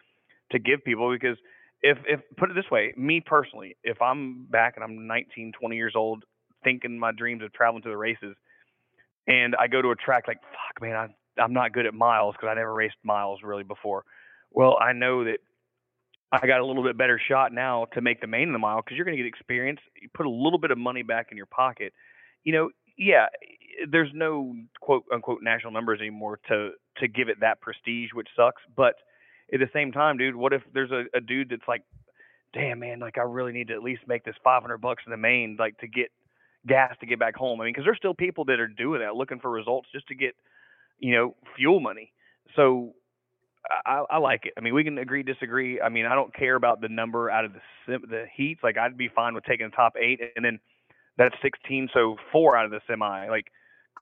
to give people, because if, if put it this way, me personally, if I'm back and I'm nineteen, twenty years old, thinking my dreams of traveling to the races, and I go to a track like, fuck man, I I'm not good at miles because I never raced miles really before. Well, I know that I got a little bit better shot now to make the main of the mile because you're going to get experience. You put a little bit of money back in your pocket. You know, yeah, there's no quote unquote national numbers anymore to, to give it that prestige, which sucks. But at the same time, dude, what if there's a, a dude that's like, damn, man, like I really need to at least make this five hundred bucks in the main, like to get gas to get back home. I mean, because there's still people that are doing that, looking for results just to get, you know, fuel money. So I, I like it. I mean, we can agree, disagree. I mean, I don't care about the number out of the the heats. Like I'd be fine with taking the top eight and then that's sixteen. So four out of the semi, like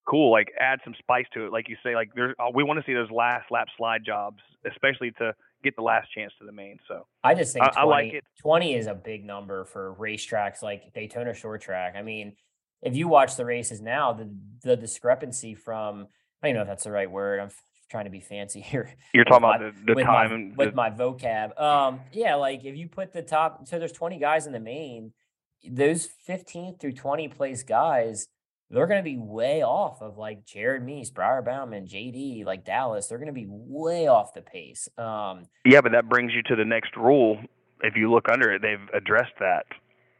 cool, like add some spice to it. Like you say, like there, we want to see those last lap slide jobs, especially to get the last chance to the main. So I just think I, twenty, I like it. twenty is a big number for racetracks like Daytona Short Track. I mean, if you watch the races now, the, the discrepancy from, I don't know if that's the right word. I'm f- trying to be fancy here. You're talking my, about the, the with time. My, the... With my vocab. Um, yeah, like if you put the top, so there's twenty guys in the main, those fifteen through twenty place guys, they're going to be way off of like Jared Mees, Breyer Bauman, J D, like Dallas. They're going to be way off the pace. Um, yeah, but that brings you to the next rule. If you look under it, they've addressed that.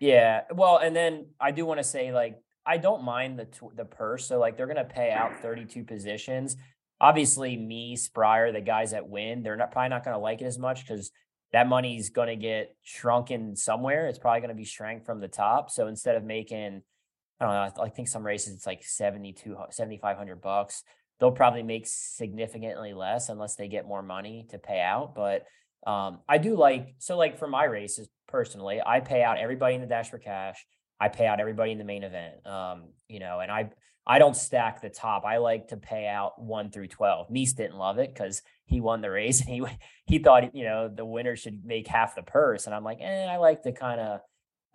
Yeah, well, and then I do want to say like, I don't mind the tw- the purse. So like they're going to pay out thirty-two positions. Obviously me, Breyer, the guys that win, they're not probably not going to like it as much because that money's going to get shrunken somewhere. It's probably going to be shrank from the top. So instead of making, I don't know, I, th- I think some races it's like seventy-two, seventy-five hundred bucks. They'll probably make significantly less unless they get more money to pay out. But um, I do like, so like for my races personally, I pay out everybody in the dash for cash. I pay out everybody in the main event, um, you know, and I I don't stack the top. I like to pay out one through twelve. Mees didn't love it because he won the race and he he thought, you know, the winner should make half the purse. And I'm like, eh, I like to kind of,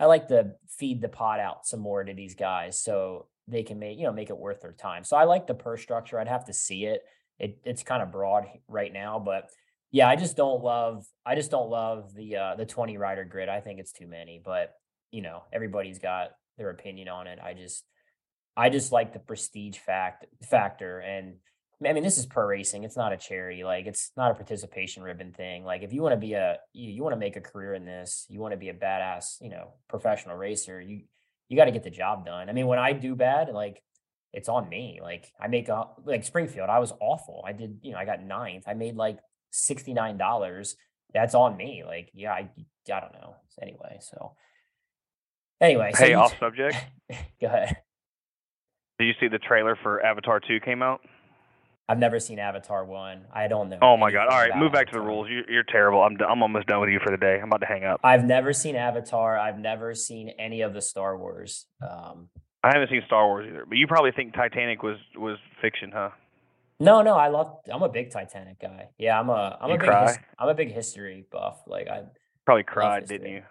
I like to feed the pot out some more to these guys so they can make, you know, make it worth their time. So I like the purse structure. I'd have to see it. It it's kind of broad right now, but yeah, I just don't love, I just don't love the uh, the twenty rider grid. I think it's too many, but you know, everybody's got their opinion on it. I just, I just like the prestige fact factor. And I mean, this is pro racing. It's not a charity. Like it's not a participation ribbon thing. Like if you want to be a, you, you want to make a career in this, you want to be a badass, you know, professional racer, you, you got to get the job done. I mean, when I do bad, like it's on me. Like I make a, like Springfield, I was awful. I did, you know, I got ninth. I made like sixty-nine dollars. That's on me. Like, yeah, I, I don't know. Anyway, so. Anyway, hey, so off subject. Go ahead. Did you see the trailer for Avatar two came out? I've never seen Avatar one. I don't know. Oh my god! All right, move back Avatar. to the rules. You're, you're terrible. I'm I'm almost done with you for the day. I'm about to hang up. I've never seen Avatar. I've never seen any of the Star Wars. Um, I haven't seen Star Wars either. But you probably think Titanic was was fiction, huh? No, no. I love. I'm a big Titanic guy. Yeah, I'm a. I'm you a big. His, I'm a big history buff. Like I probably cried, didn't you?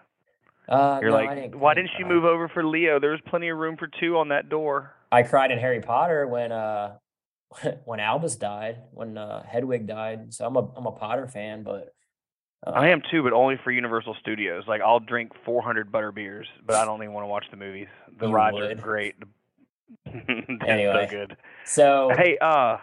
Uh, You're no, like, didn't why didn't cry. She move over for Leo? There was plenty of room for two on that door. I cried in Harry Potter when uh when Albus died, when uh, Hedwig died. So I'm a I'm a Potter fan, but I am too, but only for Universal Studios. Like, I'll drink four hundred butter beers, but I don't even want to watch the movies. The rides are great. That's anyway, so good. So hey, uh,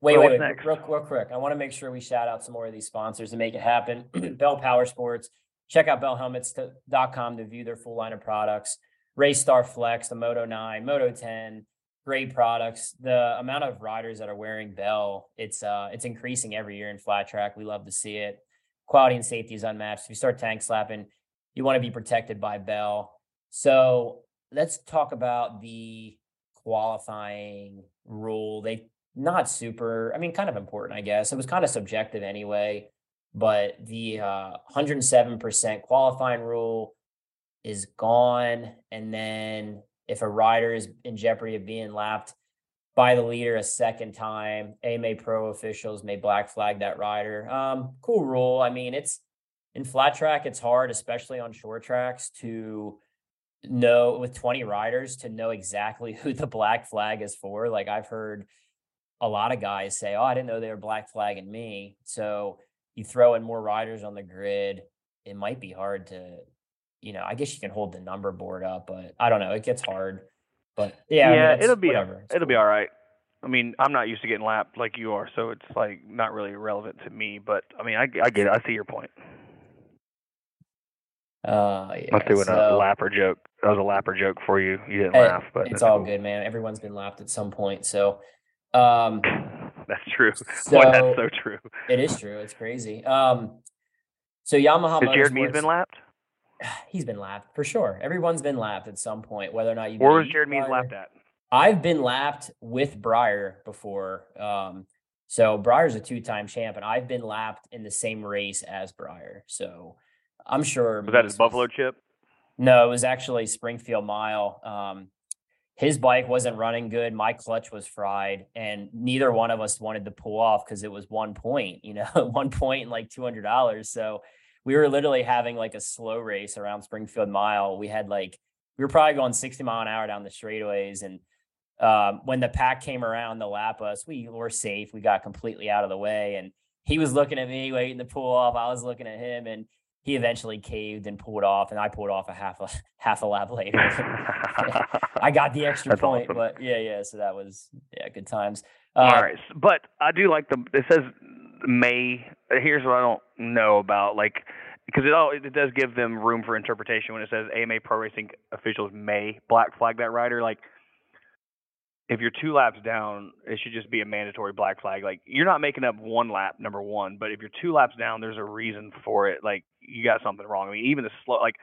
wait, wait, wait real, real quick. I want to make sure we shout out some more of these sponsors and make it happen. Bell Power Sports. Check out bell helmets dot com to view their full line of products. RaceStar Flex, the Moto nine, Moto ten, great products. The amount of riders that are wearing Bell, it's uh, it's increasing every year in flat track. We love to see it. Quality and safety is unmatched. If you start tank slapping, you want to be protected by Bell. So let's talk about the qualifying rule. They not super, I mean, kind of important, I guess. It was kind of subjective anyway, but the uh, one hundred seven percent qualifying rule is gone. And then if a rider is in jeopardy of being lapped by the leader a second time, A M A Pro officials may black flag that rider. Um, cool rule. I mean, it's in flat track, it's hard, especially on short tracks, to know with twenty riders to know exactly who the black flag is for. Like, I've heard a lot of guys say, oh, I didn't know they were black flagging me. So you throw in more riders on the grid, it might be hard to, you know, I guess you can hold the number board up, but I don't know, it gets hard. But yeah, yeah, I mean, it'll be whatever. It'll cool. be all right. I mean, I'm not used to getting lapped like you are, so it's like not really relevant to me. But I mean, I, I get it. I see your point. Uh, yeah. Must have been so, a lapper joke. That was a lapper joke for you. You didn't it, laugh, but it's all cool. Good, man. Everyone's been lapped at some point, so. Um, that's true. So, Boy, that's so true. It is true. It's crazy. Um, so Yamaha. Has Jared Mees been lapped? He's been lapped for sure. Everyone's been lapped at some point, whether or not you. Where was Jared Mees lapped at? I've been lapped with Breyer before. Um, so Breyer's a two-time champ, and I've been lapped in the same race as Breyer. So I'm sure. Was that his was, Buffalo Chip? No, it was actually Springfield Mile. Um, his bike wasn't running good. My clutch was fried, and neither one of us wanted to pull off because it was one point. You know, one point and like two hundred dollars. So. We were literally having like a slow race around Springfield Mile. We had like, we were probably going sixty mile an hour down the straightaways. And um, when the pack came around to lap us, we were safe. We got completely out of the way. And he was looking at me, waiting to pull off. I was looking at him, and he eventually caved and pulled off. And I pulled off a half a, half a lap later. I got the extra That's point, awesome. But yeah, yeah. So that was, yeah, good times. Uh, All right. But I do like the, it says May. Here's what I don't know about, like, because it all it does give them room for interpretation when it says A M A Pro Racing officials may black flag that rider. Like, if you're two laps down, it should just be a mandatory black flag. Like, you're not making up one lap, number one, but if you're two laps down, there's a reason for it. Like, you got something wrong. I mean, even the slow, like,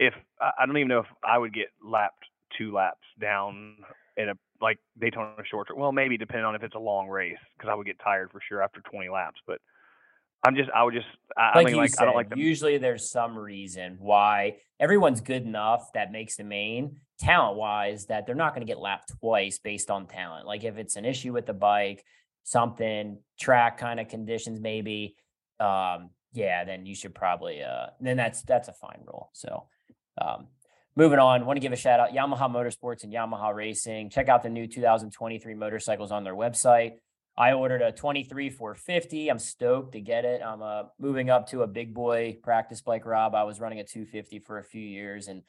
if I don't even know if I would get lapped two laps down in a like Daytona Short Track. Well, maybe depending on if it's a long race, because I would get tired for sure after twenty laps, but. I'm just, I would just, I like mean, like, said, I don't like them. Usually there's some reason why everyone's good enough that makes the main talent wise that they're not going to get lapped twice based on talent. Like, if it's an issue with the bike, something track kind of conditions, maybe, um, yeah, then you should probably, uh, then that's, that's a fine rule. So, um, moving on, want to give a shout out Yamaha Motorsports and Yamaha Racing. Check out the new two thousand twenty-three motorcycles on their website. I ordered a twenty-three four fifty. I'm stoked to get it. I'm uh, moving up to a big boy practice bike, Rob. I was running a two fifty for a few years, and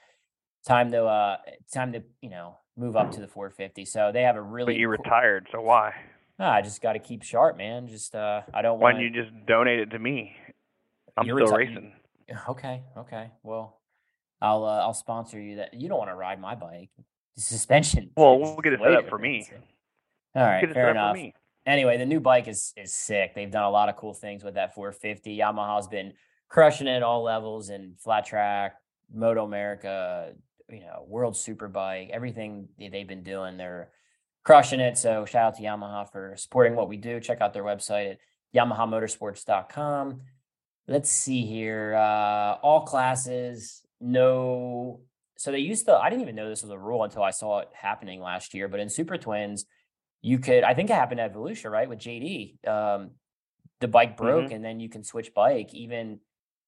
time to uh, time to you know move up to the four fifty. So they have a really. But you cool... retired, so why? Nah, I just got to keep sharp, man. Just uh, I don't. Why don't you just donate it to me? I'm You're still reti- racing. Okay, okay. Well, I'll uh, I'll sponsor you. That you don't want to ride my bike. The suspension. Well, we'll get it set up for me. All right, we'll fair enough. Anyway, the new bike is is sick. They've done a lot of cool things with that four fifty. Yamaha's been crushing it at all levels in flat track, Moto America, you know, World Superbike, everything they've been doing, they're crushing it. So shout out to Yamaha for supporting what we do. Check out their website at yamaha motorsports dot com. Let's see here. Uh, all classes, no. So they used to, I didn't even know this was a rule until I saw it happening last year, but in Super Twins, you could, I think it happened at Volusia, right? With J D, um, the bike broke, mm-hmm. and then you can switch bike even,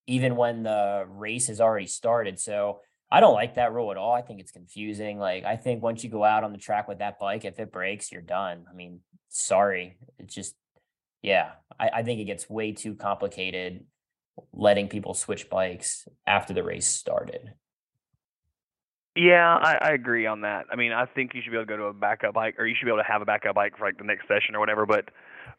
even when the race has already started. So I don't like that rule at all. I think it's confusing. Like, I think once you go out on the track with that bike, if it breaks, you're done. I mean, sorry. It's just, yeah, I, I think it gets way too complicated. letting people switch bikes after the race started. Yeah, I, I agree on that. I mean, I think you should be able to go to a backup bike, or you should be able to have a backup bike for like the next session or whatever. But,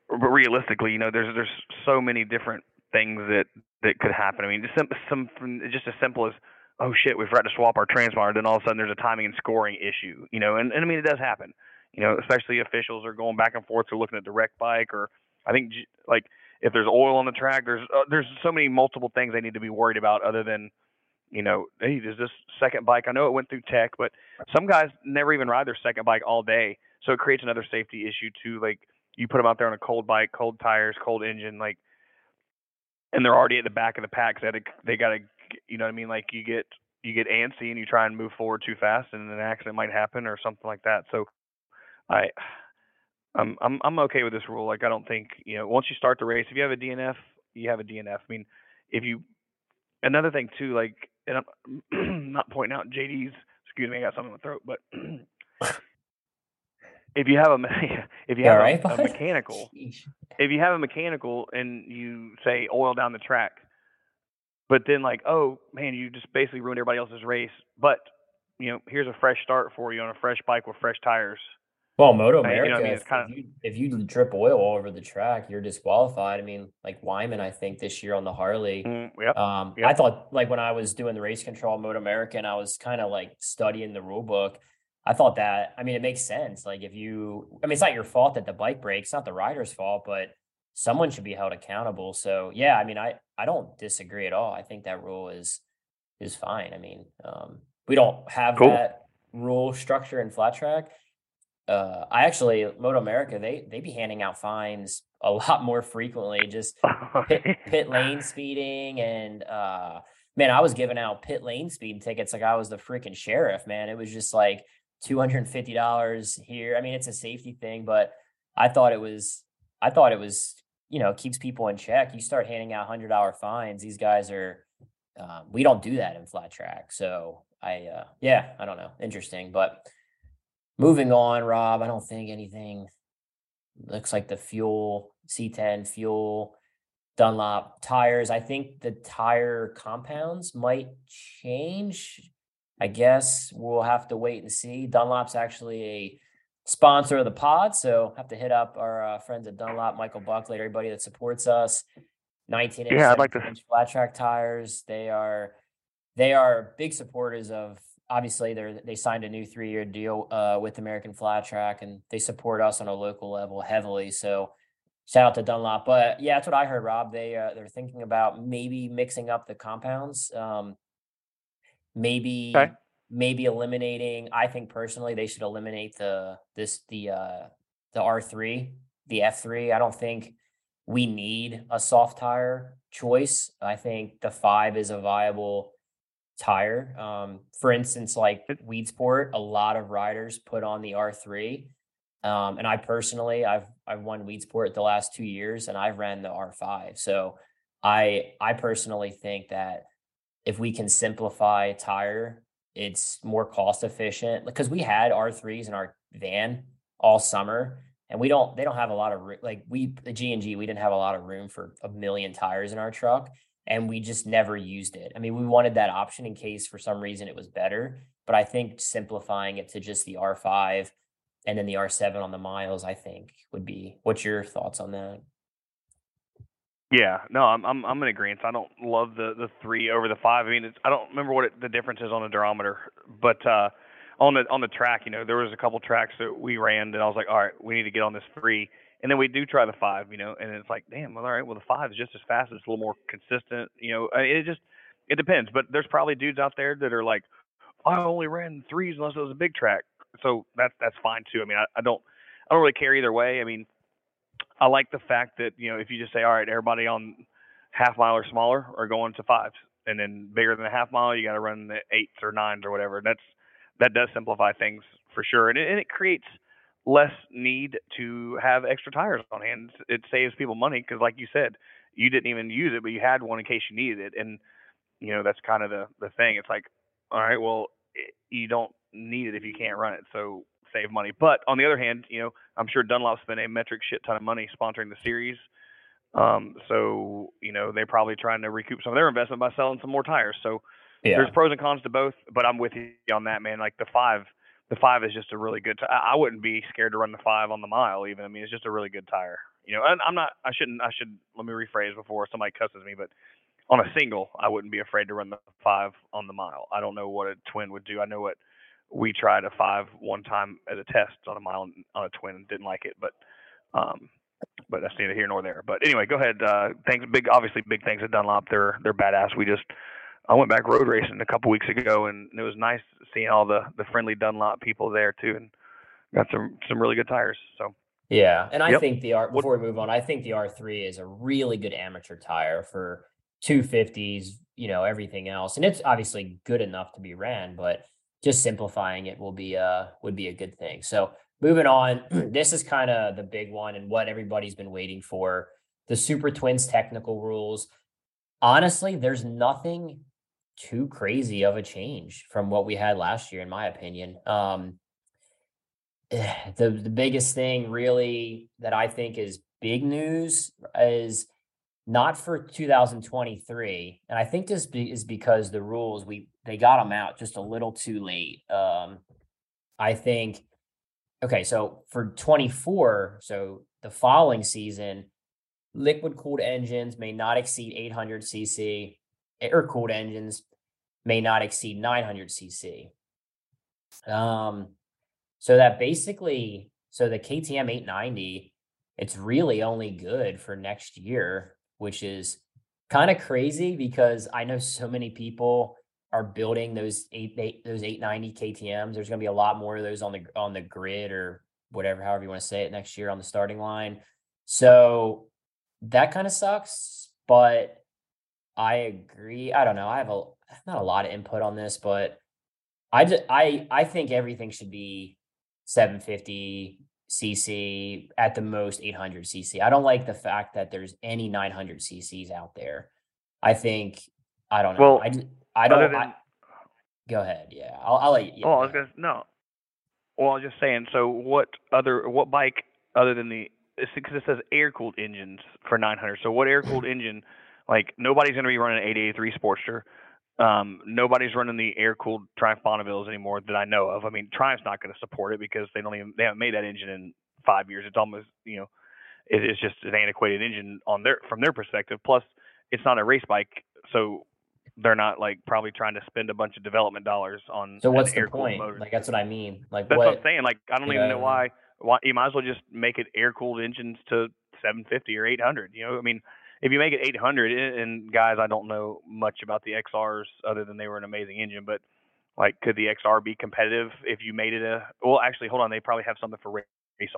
but realistically, you know, there's there's so many different things that, that could happen. I mean, just some, some just as simple as, oh shit, we forgot to swap our transmitter, then all of a sudden there's a timing and scoring issue, you know. And, and I mean, it does happen, you know, especially officials are going back and forth or looking at the wreck bike, or I think like if there's oil on the track, there's uh, there's so many multiple things they need to be worried about other than, you know, hey, there's this second bike. I know it went through tech, but some guys never even ride their second bike all day. So it creates another safety issue too. Like you put them out there on a cold bike, cold tires, cold engine, like, and they're already at the back of the pack. So they got to, you know what I mean? Like you get, you get antsy and you try and move forward too fast and an accident might happen or something like that. So I, I'm, I'm, I'm okay with this rule. Like, I don't think, you know, once you start the race, if you have a D N F, you have a D N F. I mean, if you, another thing too, like, and I'm not pointing out J D's, excuse me, I got something in my throat, but if you have a, if you have right, a, a mechanical, if you have a mechanical and you say oil down the track, but then like, oh man, you just basically ruined everybody else's race. But you know, here's a fresh start for you on a fresh bike with fresh tires. Well, Moto America, you know what I mean? It's if, kind of, you, if you drip oil all over the track, you're disqualified. I mean, like Wyman, I think this year on the Harley, mm, yep, um, yep. I thought like when I was doing the race control at Moto America and I was kind of like studying the rule book, I thought that, I mean, it makes sense. Like if you, I mean, it's not your fault that the bike breaks, not the rider's fault, but someone should be held accountable. So yeah, I mean, I, I don't disagree at all. I think that rule is, is fine. I mean, um, we don't have cool. that rule structure in flat track. Uh, I actually, Moto America, they they be handing out fines a lot more frequently, just pit, pit lane speeding. And, uh, man, I was giving out pit lane speed tickets like I was the freaking sheriff, man. It was just like two hundred fifty dollars here. I mean, it's a safety thing, but I thought it was, I thought it was, you know, keeps people in check. You start handing out one hundred dollars fines. These guys are, uh, we don't do that in flat track. So I, uh, yeah, I don't know. Interesting, but moving on, Rob, I don't think anything looks like the fuel, C ten fuel, Dunlop tires. I think the tire compounds might change. I guess we'll have to wait and see. Dunlop's actually a sponsor of the pod, so have to hit up our uh, friends at Dunlop, Michael Buckley, everybody that supports us. nineteen inch yeah, I'd like to... flat track tires. They are, they are big supporters of, obviously, they they signed a new three-year deal uh, with American Flat Track, and they support us on a local level heavily. So, shout out to Dunlop. But yeah, that's what I heard, Rob. They uh, they're thinking about maybe mixing up the compounds, um, maybe okay. maybe eliminating. I think personally, they should eliminate the this the uh, the R three, the F three. I don't think we need a soft tire choice. I think the five is a viable tire. Um, for instance, like Weedsport, a lot of riders put on the R three. Um, and I personally, I've, I've won Weedsport the last two years and I've ran the R five. So I, I personally think that if we can simplify a tire, it's more cost efficient because we had R threes in our van all summer and we don't, they don't have a lot of like we, the G and G, we didn't have a lot of room for a million tires in our truck. And we just never used it. I mean, we wanted that option in case for some reason it was better, but I think simplifying it to just the R five and then the R seven on the miles, I think would be, what's your thoughts on that? Yeah, no, I'm, I'm, I'm in agreement. I don't love the, the three over the five. I mean, it's, I don't remember what it, the difference is on the durometer, but uh, on the, on the track, you know, there was a couple tracks that we ran and I was like, all right, we need to get on this three. And then we do try the five, you know, and it's like, damn, well, all right, well, the five is just as fast. It's a little more consistent, you know, it just, it depends. But there's probably dudes out there that are like, I only ran threes unless it was a big track. So that's, that's fine too. I mean, I, I don't, I don't really care either way. I mean, I like the fact that, you know, if you just say, all right, everybody on half mile or smaller are going to fives and then bigger than a half mile, you got to run the eights or nines or whatever. That's, that does simplify things for sure. And it, and it creates less need to have extra tires on hand. It saves people money because, like you said, you didn't even use it, but you had one in case you needed it. And, you know, that's kind of the, the thing. It's like, all right, well, it, you don't need it if you can't run it, so save money. But on the other hand, you know, I'm sure Dunlop spent a metric shit ton of money sponsoring the series. Um, so, you know, they're probably trying to recoup some of their investment by selling some more tires. So yeah. There's pros and cons to both, but I'm with you on that, man. Like the five, the five is just a really good, t- I wouldn't be scared to run the five on the mile even. I mean, it's just a really good tire, you know, and I'm not, I shouldn't, I should, let me rephrase before somebody cusses me, but on a single, I wouldn't be afraid to run the five on the mile. I don't know what a twin would do. I know what we tried a five one time as a test on a mile on a twin and didn't like it, but, um, but that's neither here nor there. But anyway, go ahead. Uh, thanks. Big, obviously big thanks to Dunlop. They're, they're badass. We just, I went back road racing a couple weeks ago, and it was nice seeing all the, the friendly Dunlop people there too. And got some, some really good tires. So, yeah. And I yep. think the R before we move on, I think the R three is a really good amateur tire for two fifties, you know, everything else. And it's obviously good enough to be ran, but just simplifying it will be, uh, would be a good thing. So, moving on, this is kind of the big one and what everybody's been waiting for, the Super Twins technical rules. Honestly, there's nothing too crazy of a change from what we had last year, in my opinion. Um, the, the biggest thing really that I think is big news is not for two thousand twenty-three. And I think this be- is because the rules, we they got them out just a little too late. Um, I think... Okay, so for twenty-four, so the following season, liquid-cooled engines may not exceed eight hundred cc. Air-cooled engines may not exceed nine hundred cc. Um, so that basically, so the K T M eight ninety, it's really only good for next year, which is kind of crazy because I know so many people are building those eight, eight those eight ninety K T Ms. There's going to be a lot more of those on the on the grid or whatever, however you want to say it, next year on the starting line. So that kind of sucks, but I agree. I don't know. I have a not a lot of input on this, but I just, I I think everything should be seven fifty cc at the most eight hundred cc. I don't like the fact that there's any nine hundred cc's out there. I think I don't know. Well, I just, I don't. Than, I, go ahead. Yeah, I'll, I'll let you. Yeah, oh, I was gonna no. Well, I was just saying. So, what other what bike other than the because it says air cooled engines for nine hundred. So, what air cooled engine? Like nobody's gonna be running an eight eighty-three Sportster. Um, nobody's running the air cooled Triumph Bonnevilles anymore that I know of. I mean, Triumph's not gonna support it because they don't even they haven't made that engine in five years. It's almost you know, it is just an antiquated engine on their from their perspective. Plus, it's not a race bike, so they're not like probably trying to spend a bunch of development dollars on. So what's the point? Motor. Like, that's what I mean. Like that's what, what I'm saying. Like, I don't even know, know why, why you might as well just make it air cooled engines to seven fifty or eight hundred. You know, I mean, if you make it eight hundred and guys, I don't know much about the X Rs other than they were an amazing engine, but like, could the X R be competitive if you made it a, well, actually, hold on. They probably have something for race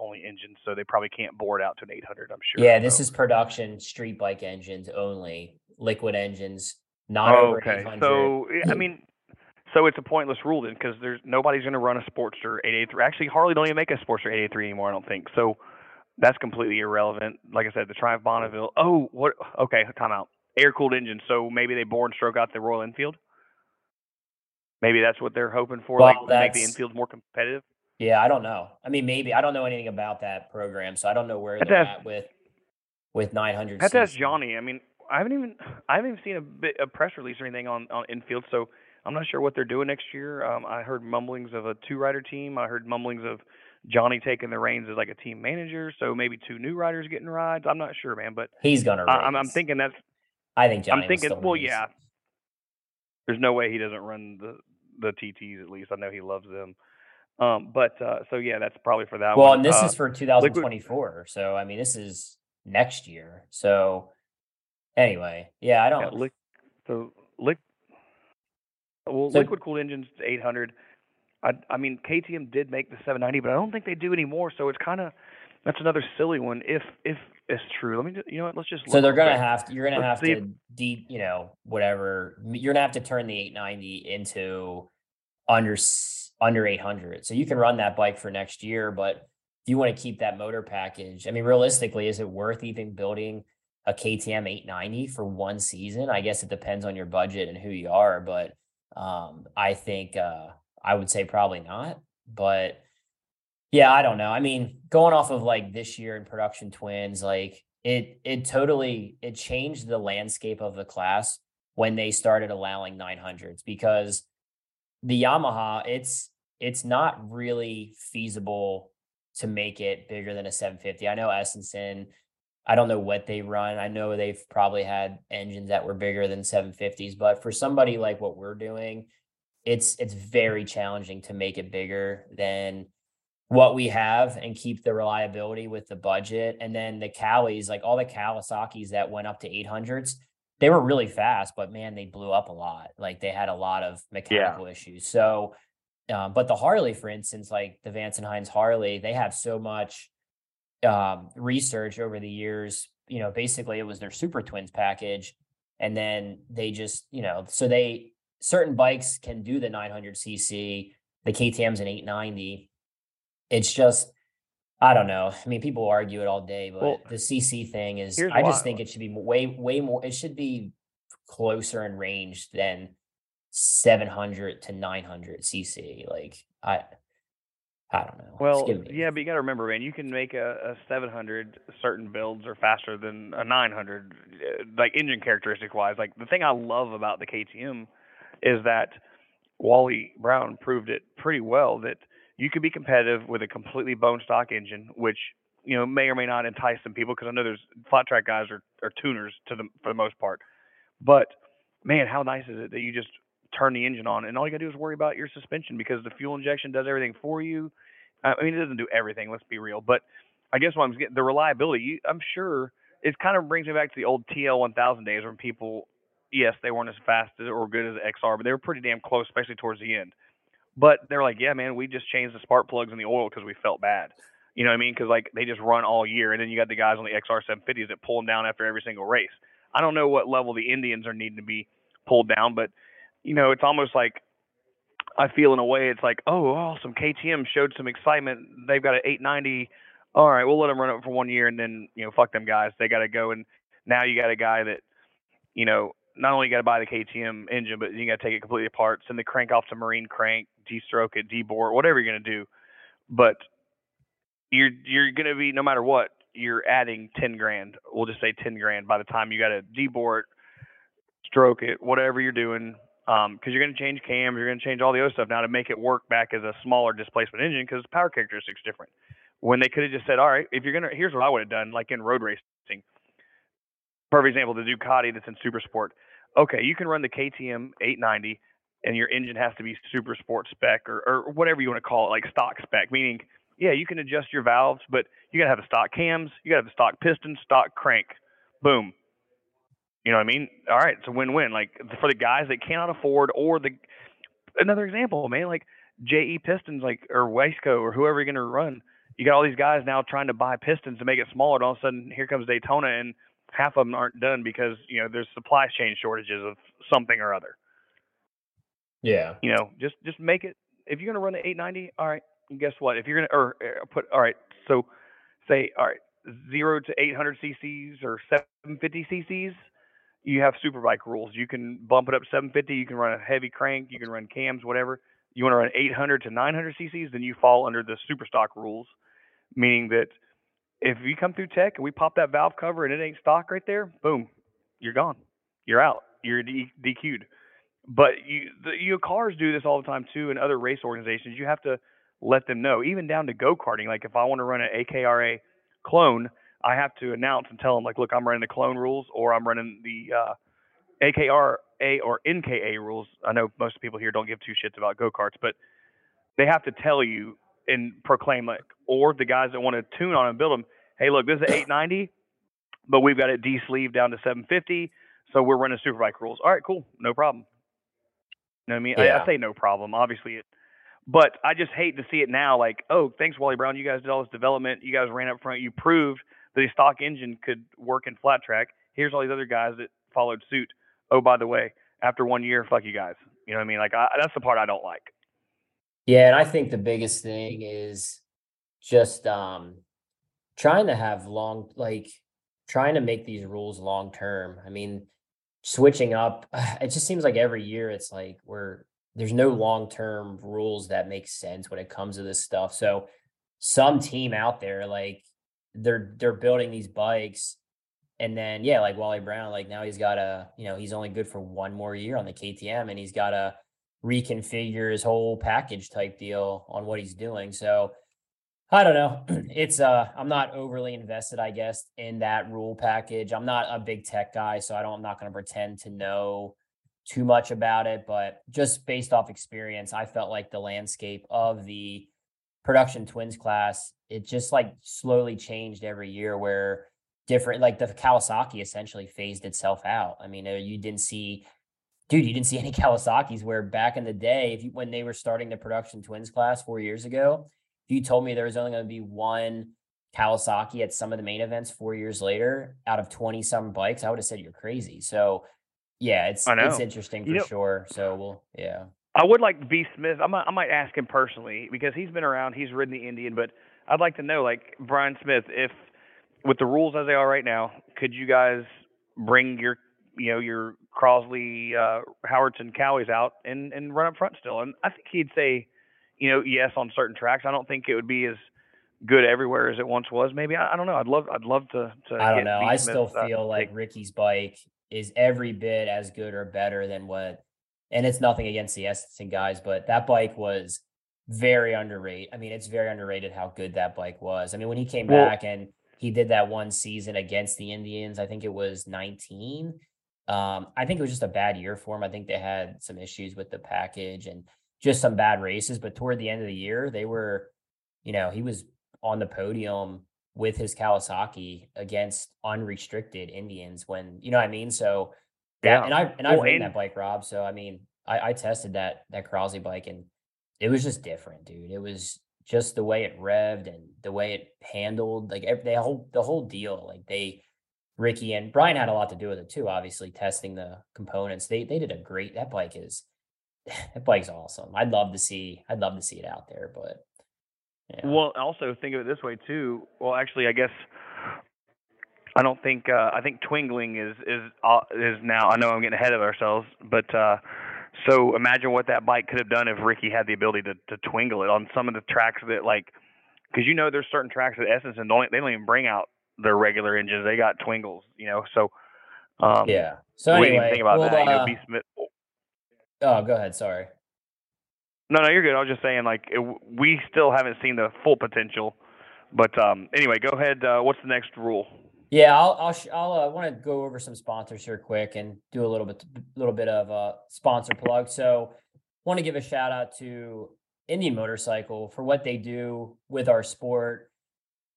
only engines. So they probably can't board out to an eight hundred. I'm sure. Yeah. This so. is production street bike engines only, liquid engines. Not oh, okay, so I mean, so it's a pointless rule then because there's nobody's going to run a Sportster eight eighty-three. Actually, Harley don't even make a Sportster eight eighty-three anymore, I don't think. So that's completely irrelevant. Like I said, the Triumph Bonneville. Oh, what? Okay, time out. Air cooled engine. So maybe they bore and stroke out the Royal Enfield. Maybe that's what they're hoping for. Well, like make the Enfield more competitive. Yeah, I don't know. I mean, maybe I don't know anything about that program, so I don't know where that's they're at with with nine hundred. That's that's Johnny. I mean. I haven't even I haven't even seen a bit a press release or anything on, on Enfield, so I'm not sure what they're doing next year. Um, I heard mumblings of a two-rider team. I heard mumblings of Johnny taking the reins as like a team manager, so maybe two new riders getting rides. I'm not sure, man, but he's gonna. I, I'm, I'm thinking that's. I think Johnny. I'm thinking. Well, race. yeah. There's no way he doesn't run the the T Ts at least. I know he loves them. Um, but uh, so yeah, that's probably for that. Well, one. and this uh, is for twenty twenty-four. Liquid. So I mean, this is next year. So. Anyway, yeah, I don't. Yeah, lick, so, lick, well, so, liquid cooled engines eight hundred. I, I mean, K T M did make the seven ninety, but I don't think they do anymore. So it's kind of that's another silly one. If if it's true, let me. Just, you know what? Let's just. So look they're gonna there. have to. You're gonna Let's have to. De, you know, whatever. You're gonna have to turn the eight ninety into under under eight hundred. So you can run that bike for next year, but if you want to keep that motor package, I mean, realistically, is it worth even building a K T M eight ninety for one season? I guess it depends on your budget and who you are, but um, I think uh, I would say probably not. But yeah, I don't know. I mean, going off of like this year in production twins, like it it totally it changed the landscape of the class when they started allowing nine hundreds, because the Yamaha, it's it's not really feasible to make it bigger than a seven fifty. I know Essenson, I don't know what they run. I know they've probably had engines that were bigger than seven fifties, but for somebody like what we're doing, it's it's very challenging to make it bigger than what we have and keep the reliability with the budget. And then the Kalis, like all the Kawasaki's that went up to eight hundreds, they were really fast, but man, they blew up a lot. Like they had a lot of mechanical yeah. issues. So, uh, but the Harley, for instance, like the Vance and Hines Harley, they have so much um, research over the years. You know, basically it was their Super Twins package. And then they just, you know, so they, certain bikes can do the nine hundred cc, the K T M's an eight ninety. It's just, I don't know. I mean, people argue it all day, but well, the C C thing is, I just think it should be way, way more, it should be closer in range than seven hundred to nine hundred cc. Like, I, I don't know. Well, yeah, but you got to remember, man, you can make a, a seven hundred certain builds are faster than a nine hundred, like engine characteristic wise. Like the thing I love about the K T M is that Wally Brown proved it pretty well that you could be competitive with a completely bone stock engine, which, you know, may or may not entice some people, because I know there's flat track guys are, are tuners to the, for the most part. But, man, how nice is it that you just turn the engine on and all you got to do is worry about your suspension, because the fuel injection does everything for you. I mean, it doesn't do everything, let's be real. But I guess what I'm getting, the reliability, you, I'm sure it kind of brings me back to the old T L one thousand days when people, yes, they weren't as fast as, or good as X R, but they were pretty damn close, especially towards the end. But they're like, yeah, man, we just changed the spark plugs and the oil because we felt bad. You know what I mean? Because, like, they just run all year, and then you got the guys on the X R seven fifties that pull them down after every single race. I don't know what level the Indians are needing to be pulled down, but, you know, it's almost like I feel in a way it's like, oh, awesome, K T M showed some excitement. They've got an eight ninety. All right, we'll let them run it for one year, and then, you know, fuck them guys. They got to go, and now you got a guy that, you know, not only got to buy the K T M engine, but you got to take it completely apart, send the crank off to Marine Crank, de-stroke it, de-bore, whatever you're going to do. But you're you're going to be, no matter what, you're adding ten grand. We'll just say ten grand by the time you got to de-bore it, stroke it, whatever you're doing, because um, you're going to change cams, you're going to change all the other stuff now to make it work back as a smaller displacement engine, because the power characteristics different. When they could have just said, all right, if you're going to, here's what I would have done, like in road racing. Perfect example, the Ducati that's in Super Sport. Okay, you can run the K T M eight ninety, and your engine has to be Super Sport spec or, or whatever you want to call it, like stock spec, meaning, yeah, you can adjust your valves, but you got to have the stock cams, you got to have the stock piston, stock crank. Boom. You know what I mean? All right, it's a win-win. Like, for the guys that cannot afford, or the another example, man, like J E Pistons, like, or Waisco, or whoever you're going to run, you got all these guys now trying to buy pistons to make it smaller, and all of a sudden, here comes Daytona, and half of them aren't done because, you know, there's supply chain shortages of something or other. Yeah. You know, just, just make it, if you're going to run the eight ninety, all right, and guess what? If you're going to, or, or put, all right, so say, all right, zero to eight hundred cc's or seven fifty cc's, you have Superbike rules. You can bump it up seven fifty. You can run a heavy crank. You can run cams, whatever. You want to run eight hundred to nine hundred cc's, then you fall under the Superstock rules, meaning that if you come through tech and we pop that valve cover and it ain't stock right there, boom, you're gone. You're out. You're D- DQ'd. But you, the, you know, cars do this all the time too, and other race organizations. You have to let them know, even down to go-karting. Like if I want to run an A K R A clone, I have to announce and tell them, like, look, I'm running the clone rules, or I'm running the uh, A K R A or N K A rules. I know most people here don't give two shits about go-karts, but they have to tell you and proclaim, like, or the guys that want to tune on and build them, hey, look, this is an eight ninety, but we've got it D-sleeve down to seven fifty, so we're running Superbike rules. All right, cool, no problem. You know what I mean? Yeah. I, I say no problem, obviously. It, but I just hate to see it now, like, oh, thanks, Wally Brown, you guys did all this development, you guys ran up front, you proved that a stock engine could work in flat track. Here's all these other guys that followed suit. Oh, by the way, after one year, fuck you guys. You know what I mean? Like, I, that's the part I don't like. Yeah, and I think the biggest thing is just um, trying to have long, like trying to make these rules long term. I mean, switching up, it just seems like every year it's like we're there's no long term rules that make sense when it comes to this stuff. So some team out there, like they're they're building these bikes And then, yeah, like Wally Brown, like now he's got a, you know, he's only good for one more year on the K T M, and he's got to reconfigure his whole package type deal on what he's doing. So I don't know. It's uh, I'm not overly invested, I guess, in that rule package. I'm not a big tech guy, so I don't, I'm not going to pretend to know too much about it, but just based off experience, I felt like the landscape of the production twins class, it just like slowly changed every year where different, like the Kawasaki essentially phased itself out. I mean, you didn't see, dude, you didn't see any Kawasaki's where back in the day, if you, when they were starting the production twins class four years ago, if you told me there was only going to be one Kawasaki at some of the main events four years later out of twenty some bikes, I would have said you're crazy. So yeah, it's it's interesting for you know, sure. So we'll yeah. I would like B. Smith. I might I might ask him personally because he's been around. He's ridden the Indian, but I'd like to know, like Brian Smith, if with the rules as they are right now, could you guys bring your you know your Crosley, uh, Howardson, Cowies out and and run up front still? And I think he'd say, you know, yes on certain tracks. I don't think it would be as good everywhere as it once was. Maybe I, I don't know. I'd love I'd love to. to I don't know. B. I Smith still feel like Ricky's bike is every bit as good or better than what, and it's nothing against the Essenson guys, but that bike was very underrated. I mean, it's very underrated how good that bike was. I mean, when he came well, back and he did that one season against the Indians, I think it was nineteen. Um, I think it was just a bad year for him. I think they had some issues with the package and just some bad races, but toward the end of the year, they were, you know, he was on the podium with his Kawasaki against unrestricted Indians when, you know what I mean? So that, yeah. and I, and I've well, ridden that bike, Rob. So, I mean, I, I tested that, that Crosley bike and it was just different, dude. It was just the way it revved and the way it handled, like every, the whole, the whole deal. Like they, Ricky and Brian had a lot to do with it too, obviously testing the components. They, they did a great, that bike is, that bike's awesome. I'd love to see, I'd love to see it out there, but yeah. Well, also think of it this way too. Well, actually, I guess I don't think uh, I think twingling is is uh, is now. I know I'm getting ahead of ourselves, but uh, so imagine what that bike could have done if Ricky had the ability to, to twingle it on some of the tracks that like, because you know there's certain tracks that Essenson don't they don't even bring out their regular engines. They got twingles, you know. So um, yeah. So anyway, we didn't think about well, that. Uh, you know, B. Smith. Oh, go ahead. Sorry. No, no, you're good. I was just saying, like, it, we still haven't seen the full potential. But um, anyway, go ahead. Uh, what's the next rule? Yeah, I'll I'll, sh- I'll uh, want to go over some sponsors here quick and do a little bit little bit of uh, sponsor plug. So, want to give a shout out to Indian Motorcycle for what they do with our sport.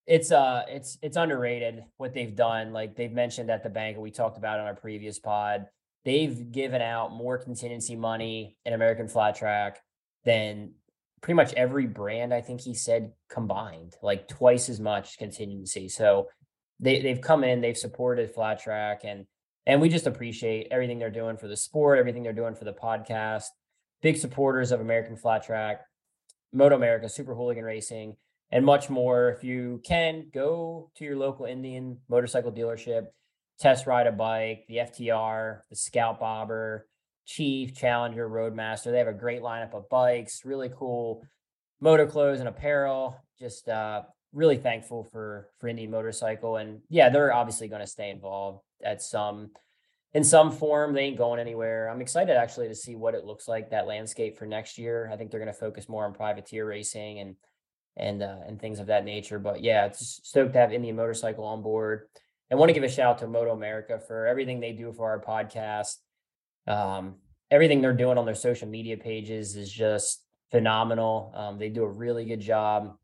It's uh, it's it's underrated what they've done. Like they've mentioned at the bank, we talked about on our previous pod. They've given out more contingency money in American Flat Track than pretty much every brand, I think he said, combined, like twice as much contingency. So they, they've come in, they've supported Flat Track, and and we just appreciate everything they're doing for the sport, everything they're doing for the podcast. Big supporters of American Flat Track, Moto America, Super Hooligan Racing, and much more. If you can, go to your local Indian motorcycle dealership, test ride a bike, the F T R, the Scout Bobber, Chief, Challenger, Roadmaster. They have a great lineup of bikes, really cool moto clothes and apparel. Just uh, really thankful for, for Indian Motorcycle. And yeah, they're obviously going to stay involved at some, in some form. They ain't going anywhere. I'm excited actually to see what it looks like, that landscape for next year. I think they're going to focus more on privateer racing and, and, uh, and things of that nature. But yeah, it's stoked to have Indian Motorcycle on board. I want to give a shout out to Moto America for everything they do for our podcast. Um, everything they're doing on their social media pages is just phenomenal. Um, they do a really good job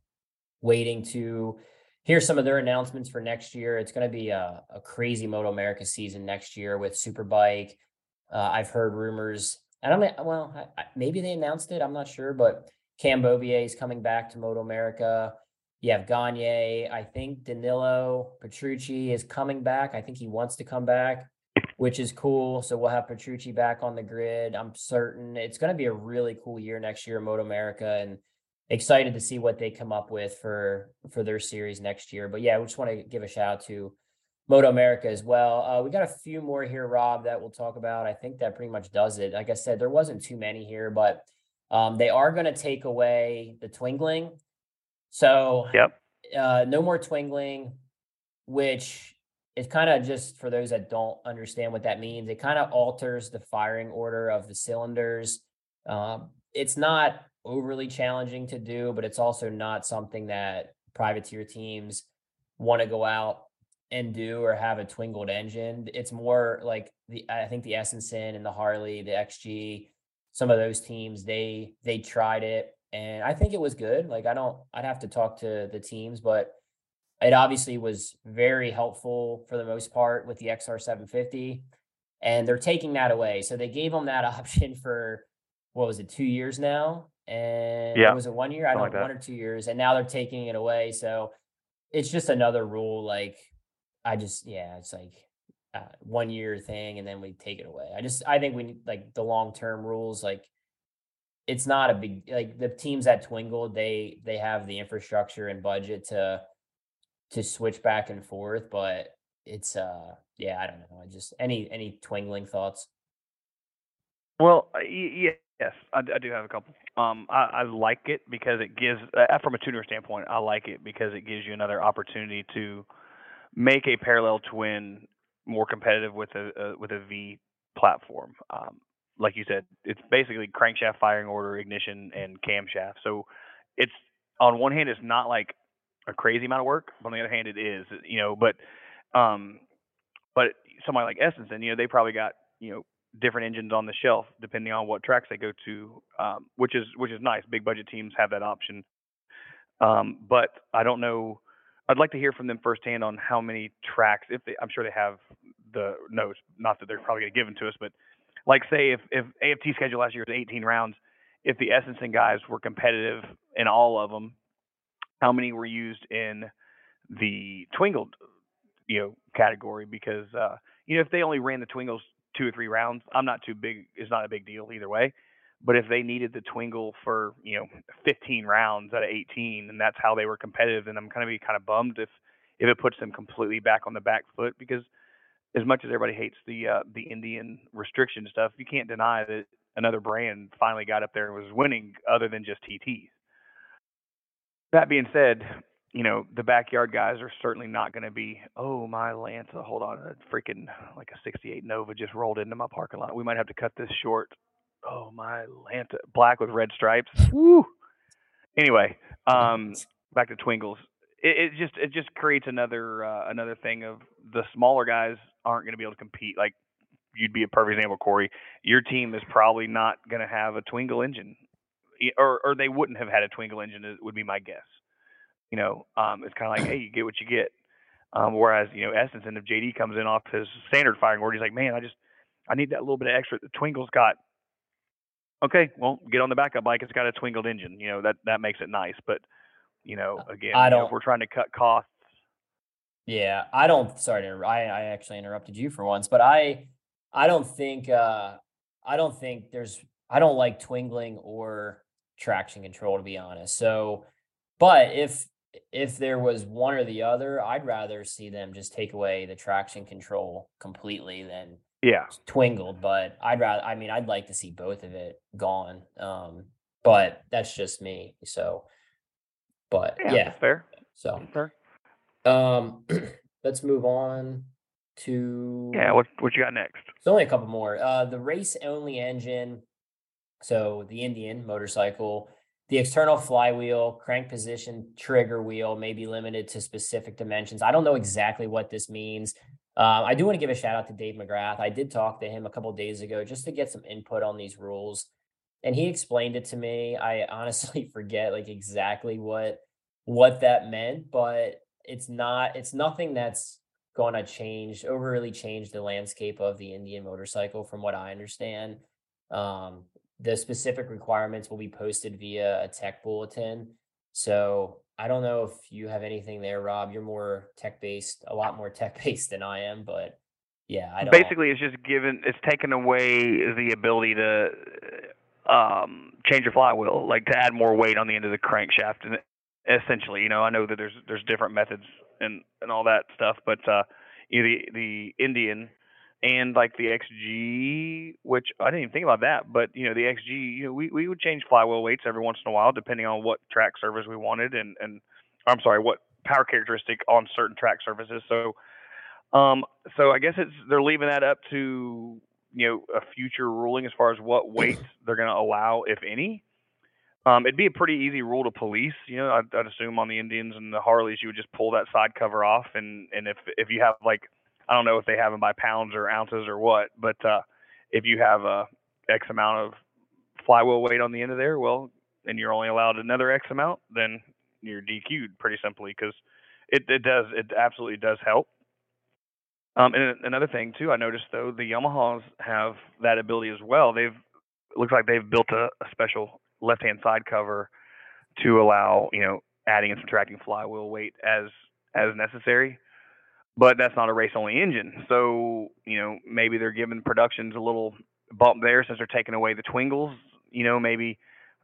waiting to hear some of their announcements for next year. It's going to be a, a crazy Moto America season next year with Superbike. Uh, I've heard rumors, and I'm not, well, I, I, maybe they announced it. I'm not sure, but Cam Beaubier is coming back to Moto America. You have Gagne. I think Danilo Petrucci is coming back. I think he wants to come back, which is cool. So we'll have Petrucci back on the grid. I'm certain it's going to be a really cool year next year, Moto America, and excited to see what they come up with for, for their series next year. But yeah, I just want to give a shout out to Moto America as well. Uh, we got a few more here, Rob, that we'll talk about. I think that pretty much does it. Like I said, there wasn't too many here, but um, they are going to take away the twingling. So yep. uh, no more twingling, which it kind of just, for those that don't understand what that means, it kind of alters the firing order of the cylinders. Um, it's not overly challenging to do, but it's also not something that privateer teams want to go out and do or have a twingled engine. It's more like the, I think the Essenson and the Harley, the X G, some of those teams, they, they tried it. And I think it was good. Like, I don't, I'd have to talk to the teams, but it obviously was very helpful for the most part with the X R seven fifty, and they're taking that away. So they gave them that option for, what was it, two years now? And yeah. was it one year? I don't know, like one or two years. And now they're taking it away. So it's just another rule. Like, I just, yeah, it's like uh, one year thing, and then we take it away. I just, I think we need like the long-term rules. Like, it's not a big, like the teams that twingle, they, they have the infrastructure and budget to, to switch back and forth, but it's, uh, yeah, I don't know. I just, any, any twingling thoughts? Well, yeah. Yes, I, I do have a couple. Um, I, I like it because it gives, uh, from a tuner standpoint, I like it because it gives you another opportunity to make a parallel twin more competitive with a, a with a V platform. Um, like you said, it's basically crankshaft, firing order, ignition, and camshaft. So it's, on one hand, it's not like a crazy amount of work, but on the other hand, it is. You know, but um, but somebody like Essenson, you know, they probably got, you know, different engines on the shelf depending on what tracks they go to, um, which is which is nice. Big budget teams have that option, um, but I don't know. I'd like to hear from them firsthand on how many tracks. If they, I'm sure they have the notes, not that they're probably going to give them to us, but like say if if A F T schedule last year was eighteen rounds, if the Essenson guys were competitive in all of them, how many were used in the twingled, you know, category? Because uh, you know, if they only ran the twingles two or three rounds, I'm not too big. It's not a big deal either way. But if they needed the twingle for, you know, fifteen rounds out of eighteen, and that's how they were competitive, then I'm going to be kind of bummed if, if it puts them completely back on the back foot, because as much as everybody hates the, uh, the Indian restriction stuff, you can't deny that another brand finally got up there and was winning other than just T Ts. That being said, you know, the backyard guys are certainly not going to be, oh, my Lanza, hold on, a freaking, like a sixty-eight Nova just rolled into my parking lot. We might have to cut this short. Oh, my Lanza, black with red stripes. Woo! Anyway, um, back to twingles. It, it just it just creates another uh, another thing of the smaller guys aren't going to be able to compete. Like, you'd be a perfect example, Corey. Your team is probably not going to have a twingle engine, or or they wouldn't have had a twingle engine, would be my guess. You know, um, it's kind of like, hey, you get what you get. Um, whereas, you know, Essenson, if J D comes in off his standard firing order, he's like, man, I just, I need that little bit of extra that Twingle's got. Okay, well, get on the backup bike. It's got a twingled engine. You know, that, that makes it nice. But, you know, again, I don't, you know, if we're trying to cut costs. Yeah, I don't, sorry, to, I, I actually interrupted you for once, but I, I don't think, uh, I don't think there's, I don't like twingling or traction control, to be honest. So, but if, if there was one or the other, I'd rather see them just take away the traction control completely than yeah. twingled. But I'd rather, I mean, I'd like to see both of it gone. Um, but that's just me. So, but yeah, yeah. That's fair. So, that's fair. Um, let's move on to yeah. What what you got next? It's only a couple more. Uh, the race only engine. So the Indian motorcycle. The external flywheel, crank position, trigger wheel may be limited to specific dimensions. I don't know exactly what this means. Um, I do want to give a shout out to Dave McGrath. I did talk to him a couple of days ago just to get some input on these rules, and he explained it to me. I honestly forget like exactly what what that meant, but it's not it's nothing that's going to change overly change the landscape of the Indian motorcycle, from what I understand. Um, The specific requirements will be posted via a tech bulletin. So I don't know if you have anything there, Rob. You're more tech-based, a lot more tech-based than I am, but yeah, I don't. Basically, it's just given, it's taken away the ability to um, change your flywheel, like to add more weight on the end of the crankshaft. And essentially, you know, I know that there's there's different methods and, and all that stuff, but uh, you know, the the Indian. And like the X G, which I didn't even think about that, but you know, the X G, you know, we, we would change flywheel weights every once in a while, depending on what track surface we wanted and, and I'm sorry, what power characteristic on certain track surfaces. So Um, so I guess it's they're leaving that up to, you know, a future ruling as far as what weights they're going to allow, if any. Um, it'd be a pretty easy rule to police. You know, I'd, I'd assume on the Indians and the Harleys, you would just pull that side cover off. And, and if, if you have, like, I don't know if they have them by pounds or ounces or what, but uh, if you have a X amount of flywheel weight on the end of there, well, and you're only allowed another X amount, then you're D Q'd pretty simply, because it, it does, it absolutely does help. Um, and another thing too, I noticed though, the Yamahas have that ability as well. They've, it looks like they've built a, a special left-hand side cover to allow, you know, adding and subtracting flywheel weight as, as necessary, but that's not a race-only engine. So, you know, maybe they're giving productions a little bump there since they're taking away the twingles. You know, maybe,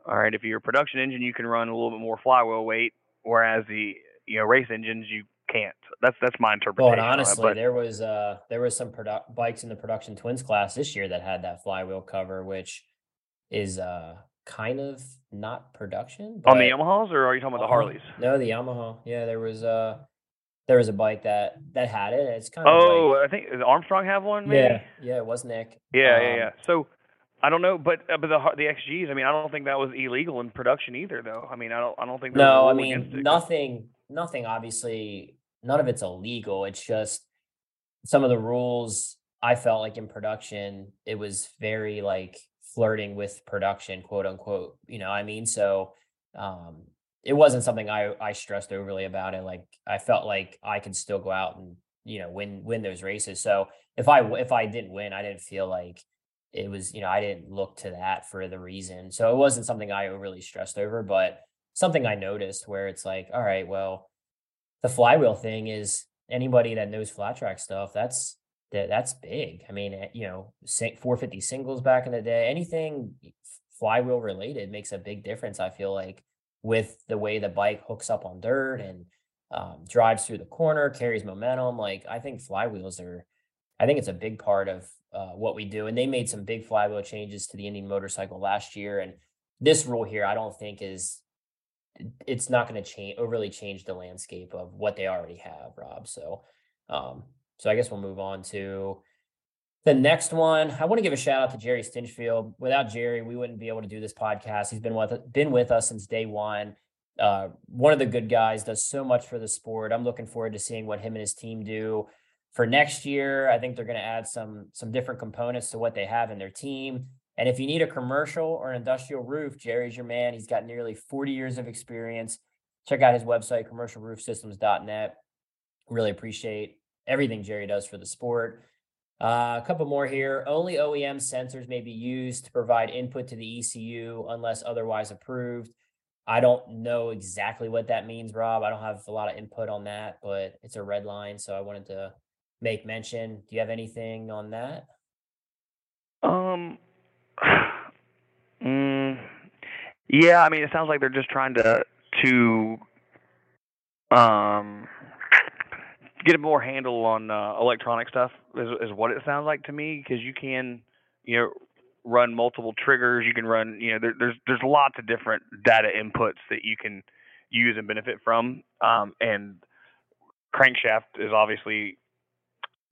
all right, if you're a production engine, you can run a little bit more flywheel weight, whereas the, you know, race engines, you can't. That's that's my interpretation. Well, and honestly, but, there was uh there was some produ- bikes in the production twins class this year that had that flywheel cover, which is uh kind of not production. But, on the Yamahas, or are you talking about uh, the Harleys? No, the Yamaha. Yeah, there was uh there was a bike that that had it. It's kind of oh, like, I think Armstrong have one. Maybe? Yeah, yeah, it was Nick. Yeah, um, yeah, yeah. So I don't know, but uh, but the the X Gs. I mean, I don't think that was illegal in production either, though. I mean, I don't I don't think. No, I mean nothing. Nothing, obviously, none of it's illegal. It's just some of the rules I felt like in production, it was very like flirting with production, quote unquote, you know what I mean? So um, it wasn't something I, I stressed overly about it. Like I felt like I could still go out and, you know, win, win those races. So if I, if I didn't win, I didn't feel like it was, you know, I didn't look to that for the reason. So it wasn't something I overly stressed over, but something I noticed where it's like, all right, well, the flywheel thing is anybody that knows flat track stuff, that's, that, that's big. I mean, you know, four fifty singles back in the day, anything flywheel related makes a big difference. I feel like with the way the bike hooks up on dirt and um, drives through the corner, carries momentum. Like I think flywheels are, I think it's a big part of uh, what we do. And they made some big flywheel changes to the Indian motorcycle last year. And this rule here, I don't think is, it's not going to change overly change the landscape of what they already have, Rob. So, um, so I guess we'll move on to the next one. I want to give a shout out to Jerry Stinchfield. Without Jerry, we wouldn't be able to do this podcast. He's been with, been with us since day one. Uh, one of the good guys, does so much for the sport. I'm looking forward to seeing what him and his team do for next year. I think they're going to add some, some different components to what they have in their team. And if you need a commercial or an industrial roof, Jerry's your man. He's got nearly forty years of experience. Check out his website, commercial roof systems dot net. Really appreciate everything Jerry does for the sport. Uh, a couple more here. Only O E M sensors may be used to provide input to the E C U unless otherwise approved. I don't know exactly what that means, Rob. I don't have a lot of input on that, but it's a red line, so I wanted to make mention. Do you have anything on that? Um. Mm, yeah, I mean, it sounds like they're just trying to to um, get a more handle on uh, electronic stuff is, is what it sounds like to me, because you can, you know, run multiple triggers. You can run, you know, there, there's there's lots of different data inputs that you can use and benefit from, um, and crankshaft is obviously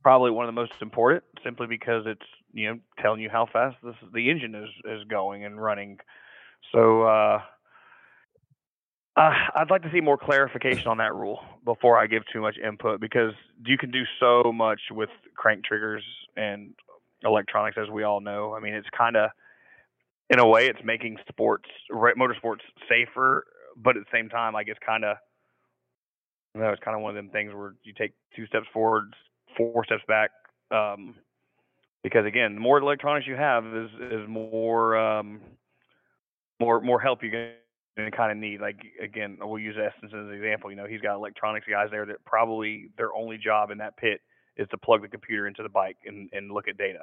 probably one of the most important, simply because it's, you know, telling you how fast this, the engine is, is going and running. So uh, uh, I'd like to see more clarification on that rule before I give too much input, because you can do so much with crank triggers and electronics, as we all know. I mean, it's kind of, in a way, it's making sports, motorsports safer, but at the same time, like, it's kind of, you know, it's kind of one of them things where you take two steps forward, four steps back, um, because again, the more electronics you have is, is more, um, more, more help you're going to kind of need. Like, again, we'll use Essenson as an example. You know, he's got electronics guys there that probably their only job in that pit is to plug the computer into the bike and, and look at data.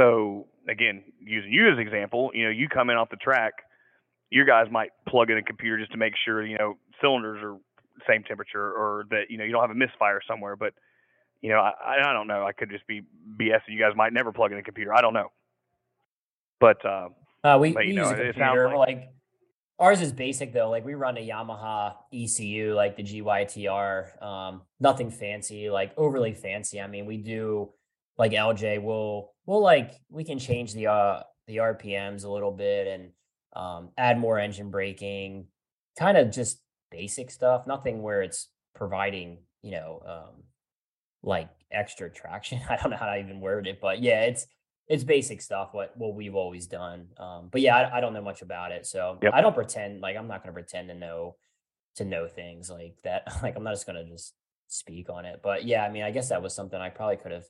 So again, using you as an example, you know, you come in off the track, your guys might plug in a computer just to make sure, you know, cylinders are same temperature, or that, you know, you don't have a misfire somewhere, but, you know, I, I don't know. I could just be BSing. You guys might never plug in a computer. I don't know. But uh, uh, we, but, you we know, use a computer. Like, like Ours is basic though. Like we run a Yamaha E C U, like the G Y T R, um, nothing fancy, like overly fancy. I mean, we do like L J, we'll, we'll like, we can change the, uh, the R P Ms a little bit and, um, add more engine braking, kind of just basic stuff, nothing where it's providing, you know, um, like extra traction. I don't know how to even word it, but yeah, it's, it's basic stuff, what, what we've always done. Um, but yeah, I, I don't know much about it. So yep. I don't pretend, like, I'm not going to pretend to know, to know things like that. Like, I'm not just going to just speak on it, but yeah, I mean, I guess that was something I probably could have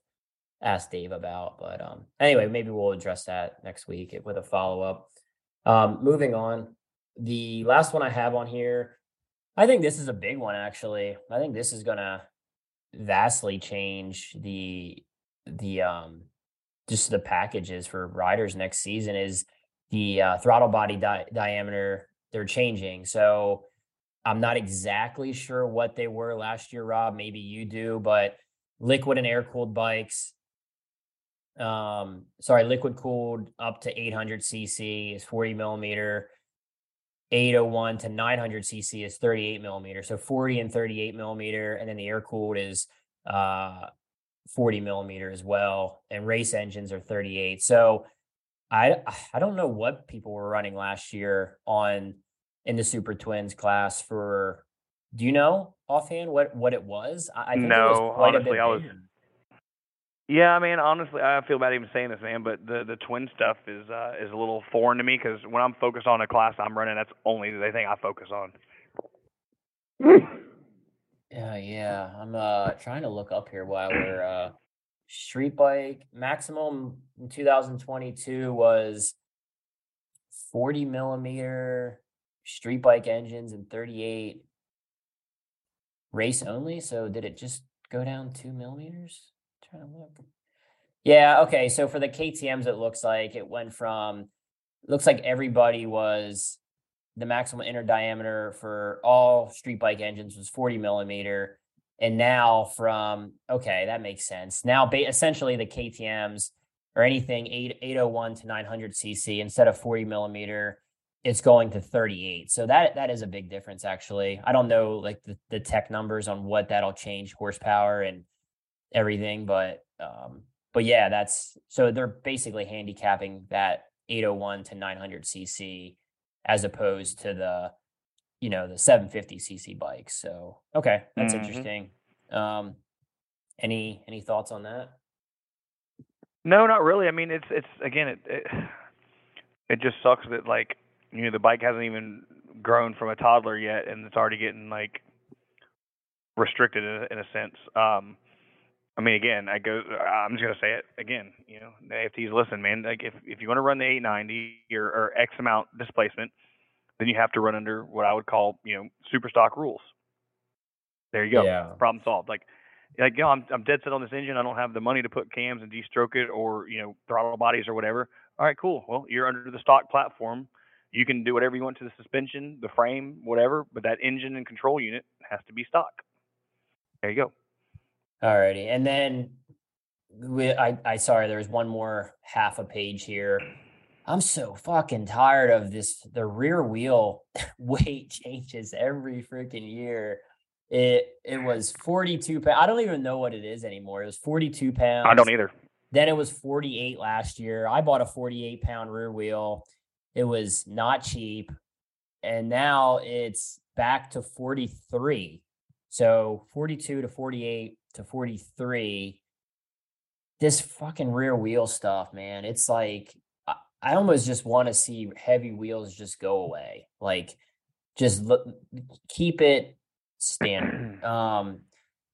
asked Dave about, but, um, anyway, maybe we'll address that next week with a follow-up. Um, moving on, the last one I have on here, I think this is a big one, actually. I think this is going to vastly change the, the, um, just the packages for riders next season is the uh, throttle body di- diameter. They're changing. So I'm not exactly sure what they were last year, Rob, maybe you do, but liquid and air cooled bikes. Um, sorry, liquid cooled up to eight hundred C C is forty millimeter, eight oh one to nine hundred C C is thirty-eight millimeter. So forty and thirty-eight millimeter. And then the air cooled is, uh, forty millimeter as well, and race engines are thirty-eight. So I I don't know what people were running last year on in the Super Twins class for. Do you know offhand what, what it was? I, I think no, it was quite honestly, a bit I was. Banned. Yeah, man. Honestly, I feel bad even saying this, man. But the, the twin stuff is uh, is a little foreign to me because when I'm focused on a class I'm running, that's only the thing I focus on. Yeah, uh, yeah. I'm uh trying to look up here while we're uh street bike maximum in two thousand twenty-two was forty millimeter street bike engines and thirty-eight race only. So did it just go down two millimeters? I'm trying to look. Yeah, okay. So for the K T Ms, it looks like it went from looks like everybody was. The maximum inner diameter for all street bike engines was forty millimeter. And now from, okay, that makes sense. Now, ba- essentially the K T Ms or anything eight oh one to nine hundred C C, instead of forty millimeter, it's going to thirty-eight. So that, that is a big difference, actually. I don't know like the, the tech numbers on what that'll change horsepower and everything, but, um, but yeah, that's, so they're basically handicapping that eight oh one to nine hundred C C as opposed to the, you know, the seven fifty C C bikes. So, okay, that's mm-hmm. interesting. Um, any any thoughts on that? No, not really. I mean, it's it's again, it it, it just sucks that like you know the bike hasn't even grown from a toddler yet, and it's already getting like restricted in a, in a sense. Um, I mean, again, I go. I'm just gonna say it again. You know, the A F Ts listen, man. Like, if, if you want to run the eight ninety or, or X amount displacement, then you have to run under what I would call, you know, super stock rules. There you go. Yeah. Problem solved. Like, like, you know, I'm I'm dead set on this engine. I don't have the money to put cams and de-stroke it, or you know, throttle bodies or whatever. All right, cool. Well, you're under the stock platform. You can do whatever you want to the suspension, the frame, whatever, but that engine and control unit has to be stock. There you go. Alrighty, and then we, I, I sorry, there's one more half a page here. I'm so fucking tired of this. The rear wheel weight changes every freaking year. It it was forty-two pounds. I don't even know what it is anymore. It was forty-two pounds. I don't either. Then it was forty-eight last year. I bought a forty-eight pound rear wheel. It was not cheap, and now it's back to forty-three. So forty-two to forty-eight. To forty-three, this fucking rear wheel stuff, man. It's like, I, I almost just want to see heavy wheels just go away. Like, just look, keep it standard. Um,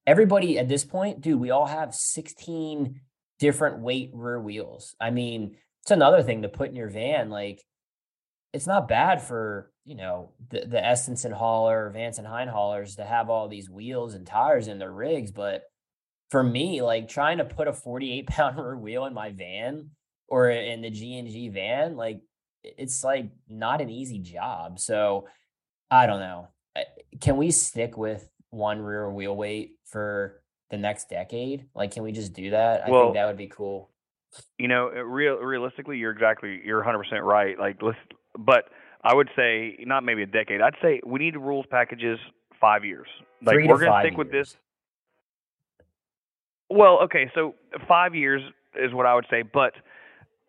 everybody at this point, dude, we all have sixteen different weight rear wheels. I mean, it's another thing to put in your van. Like, it's not bad for, you know, the, the Essenson hauler, Vance and Hine haulers to have all these wheels and tires in their rigs. But for me, like trying to put a forty-eight pound rear wheel in my van or in the G and G van, like it's like not an easy job. So I don't know. Can we stick with one rear wheel weight for the next decade? Like, can we just do that? I well, think that would be cool. You know, real realistically, you're exactly, you're one hundred percent right. Like, let's, But I would say not maybe a decade. I'd say we need rules packages five years. Like Three we're going to stick years. with this. Well, okay, so five years is what I would say, but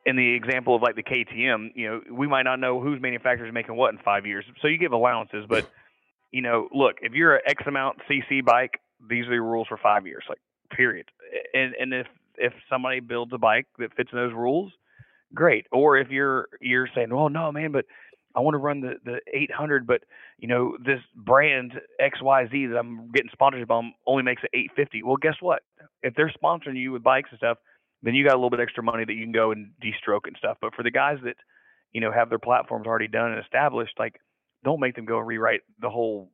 in the example of like the K T M, you know, we might not know whose manufacturer is making what in five years. So you give allowances, but you know, look, if you're an X amount C C bike, these are the rules for five years, like period. And and if if somebody builds a bike that fits those rules, great. Or if you're you're saying, well, no, man, but I want to run the, the eight hundred, but you know, this brand X Y Z that I'm getting sponsorship on only makes it eight fifty. Well, guess what? If they're sponsoring you with bikes and stuff, then you got a little bit extra money that you can go and de-stroke and stuff. But for the guys that, you know, have their platforms already done and established, like, don't make them go and rewrite the whole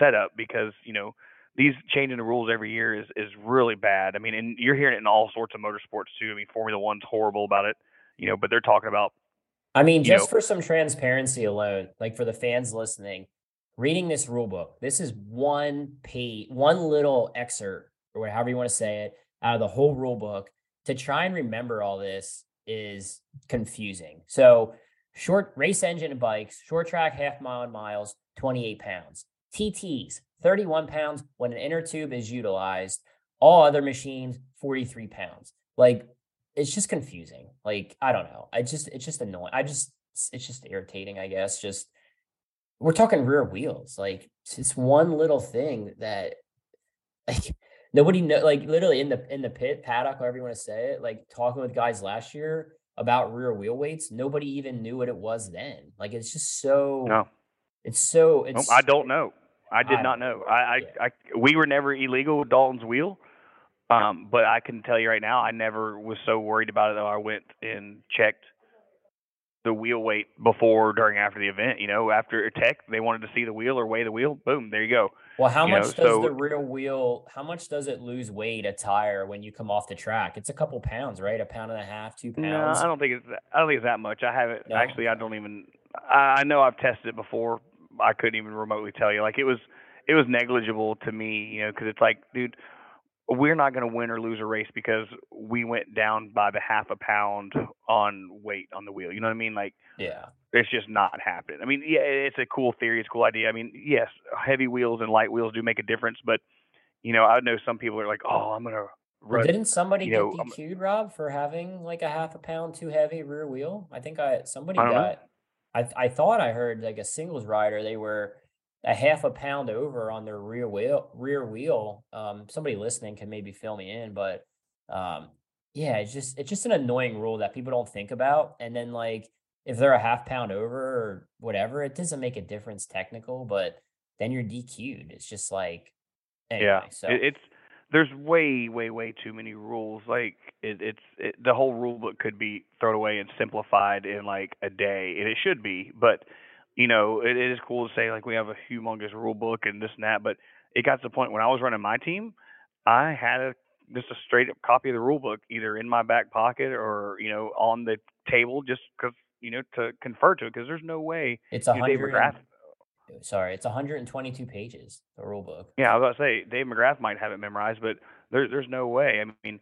setup, because, you know, these changing the rules every year is, is really bad. I mean, and you're hearing it in all sorts of motorsports too. I mean, Formula One's horrible about it, you know, but they're talking about, I mean, just you know, for some transparency alone, like for the fans listening, reading this rule book, this is one page, one little excerpt or however you want to say it out of the whole rule book. To try and remember all this is confusing. So short race engine and bikes, short track, half mile and miles, twenty-eight pounds. T Ts, thirty-one pounds when an inner tube is utilized. All other machines, forty-three pounds. Like, it's just confusing. Like, I don't know. I just, it's just annoying. I just, it's just irritating, I guess. Just, we're talking rear wheels. Like, it's one little thing that, like, nobody know, like literally in the in the pit paddock, however you want to say it, like talking with guys last year about rear wheel weights, nobody even knew what it was then. Like, it's just so, no. it's so, it's. No, I don't know. I did I, not know. I, I, yeah. I, we were never illegal with Dalton's wheel, um, but I can tell you right now, I never was so worried about it that I went and checked the wheel weight before, during, after the event. You know, after tech, they wanted to see the wheel or weigh the wheel. Boom, there you go. Well, how you much know, does so, the rear wheel, how much does it lose weight, a tire, when you come off the track? It's a couple pounds, right? A pound and a half, two pounds? No, I don't think it's, I don't think it's that much. I haven't, no. actually, I don't even, I, I know I've tested it before. I couldn't even remotely tell you. Like, it was, it was negligible to me, you know, because it's like, dude, we're not going to win or lose a race because we went down by the half a pound on weight on the wheel. You know what I mean? Like, yeah, it's just not happening. I mean, yeah, it's a cool theory. It's a cool idea. I mean, yes, heavy wheels and light wheels do make a difference, but you know, I know some people are like, oh, I'm going to run. Didn't somebody you know, get D Q'd, Rob, for having like a half a pound too heavy rear wheel? I think I, somebody I got, know. I I thought I heard like a singles rider, they were a half a pound over on their rear wheel, rear wheel. Um, somebody listening can maybe fill me in, but um, yeah, it's just, it's just an annoying rule that people don't think about. And then like, if they're a half pound over or whatever, it doesn't make a difference technical, but then you're D Q'd. It's just like, anyway, yeah, so it's, there's way, way, way too many rules. Like it, it's, it, the whole rule book could be thrown away and simplified in like a day, and it should be, but you know, it, it is cool to say, like, we have a humongous rule book and this and that, but it got to the point when I was running my team, I had a, just a straight-up copy of the rule book either in my back pocket or, you know, on the table just because, you know, to confer to it, because there's no way. It's a hundred. McGrath... Sorry, it's one hundred twenty-two pages, the rule book. Yeah, I was about to say, Dave McGrath might have it memorized, but there, there's no way. I mean,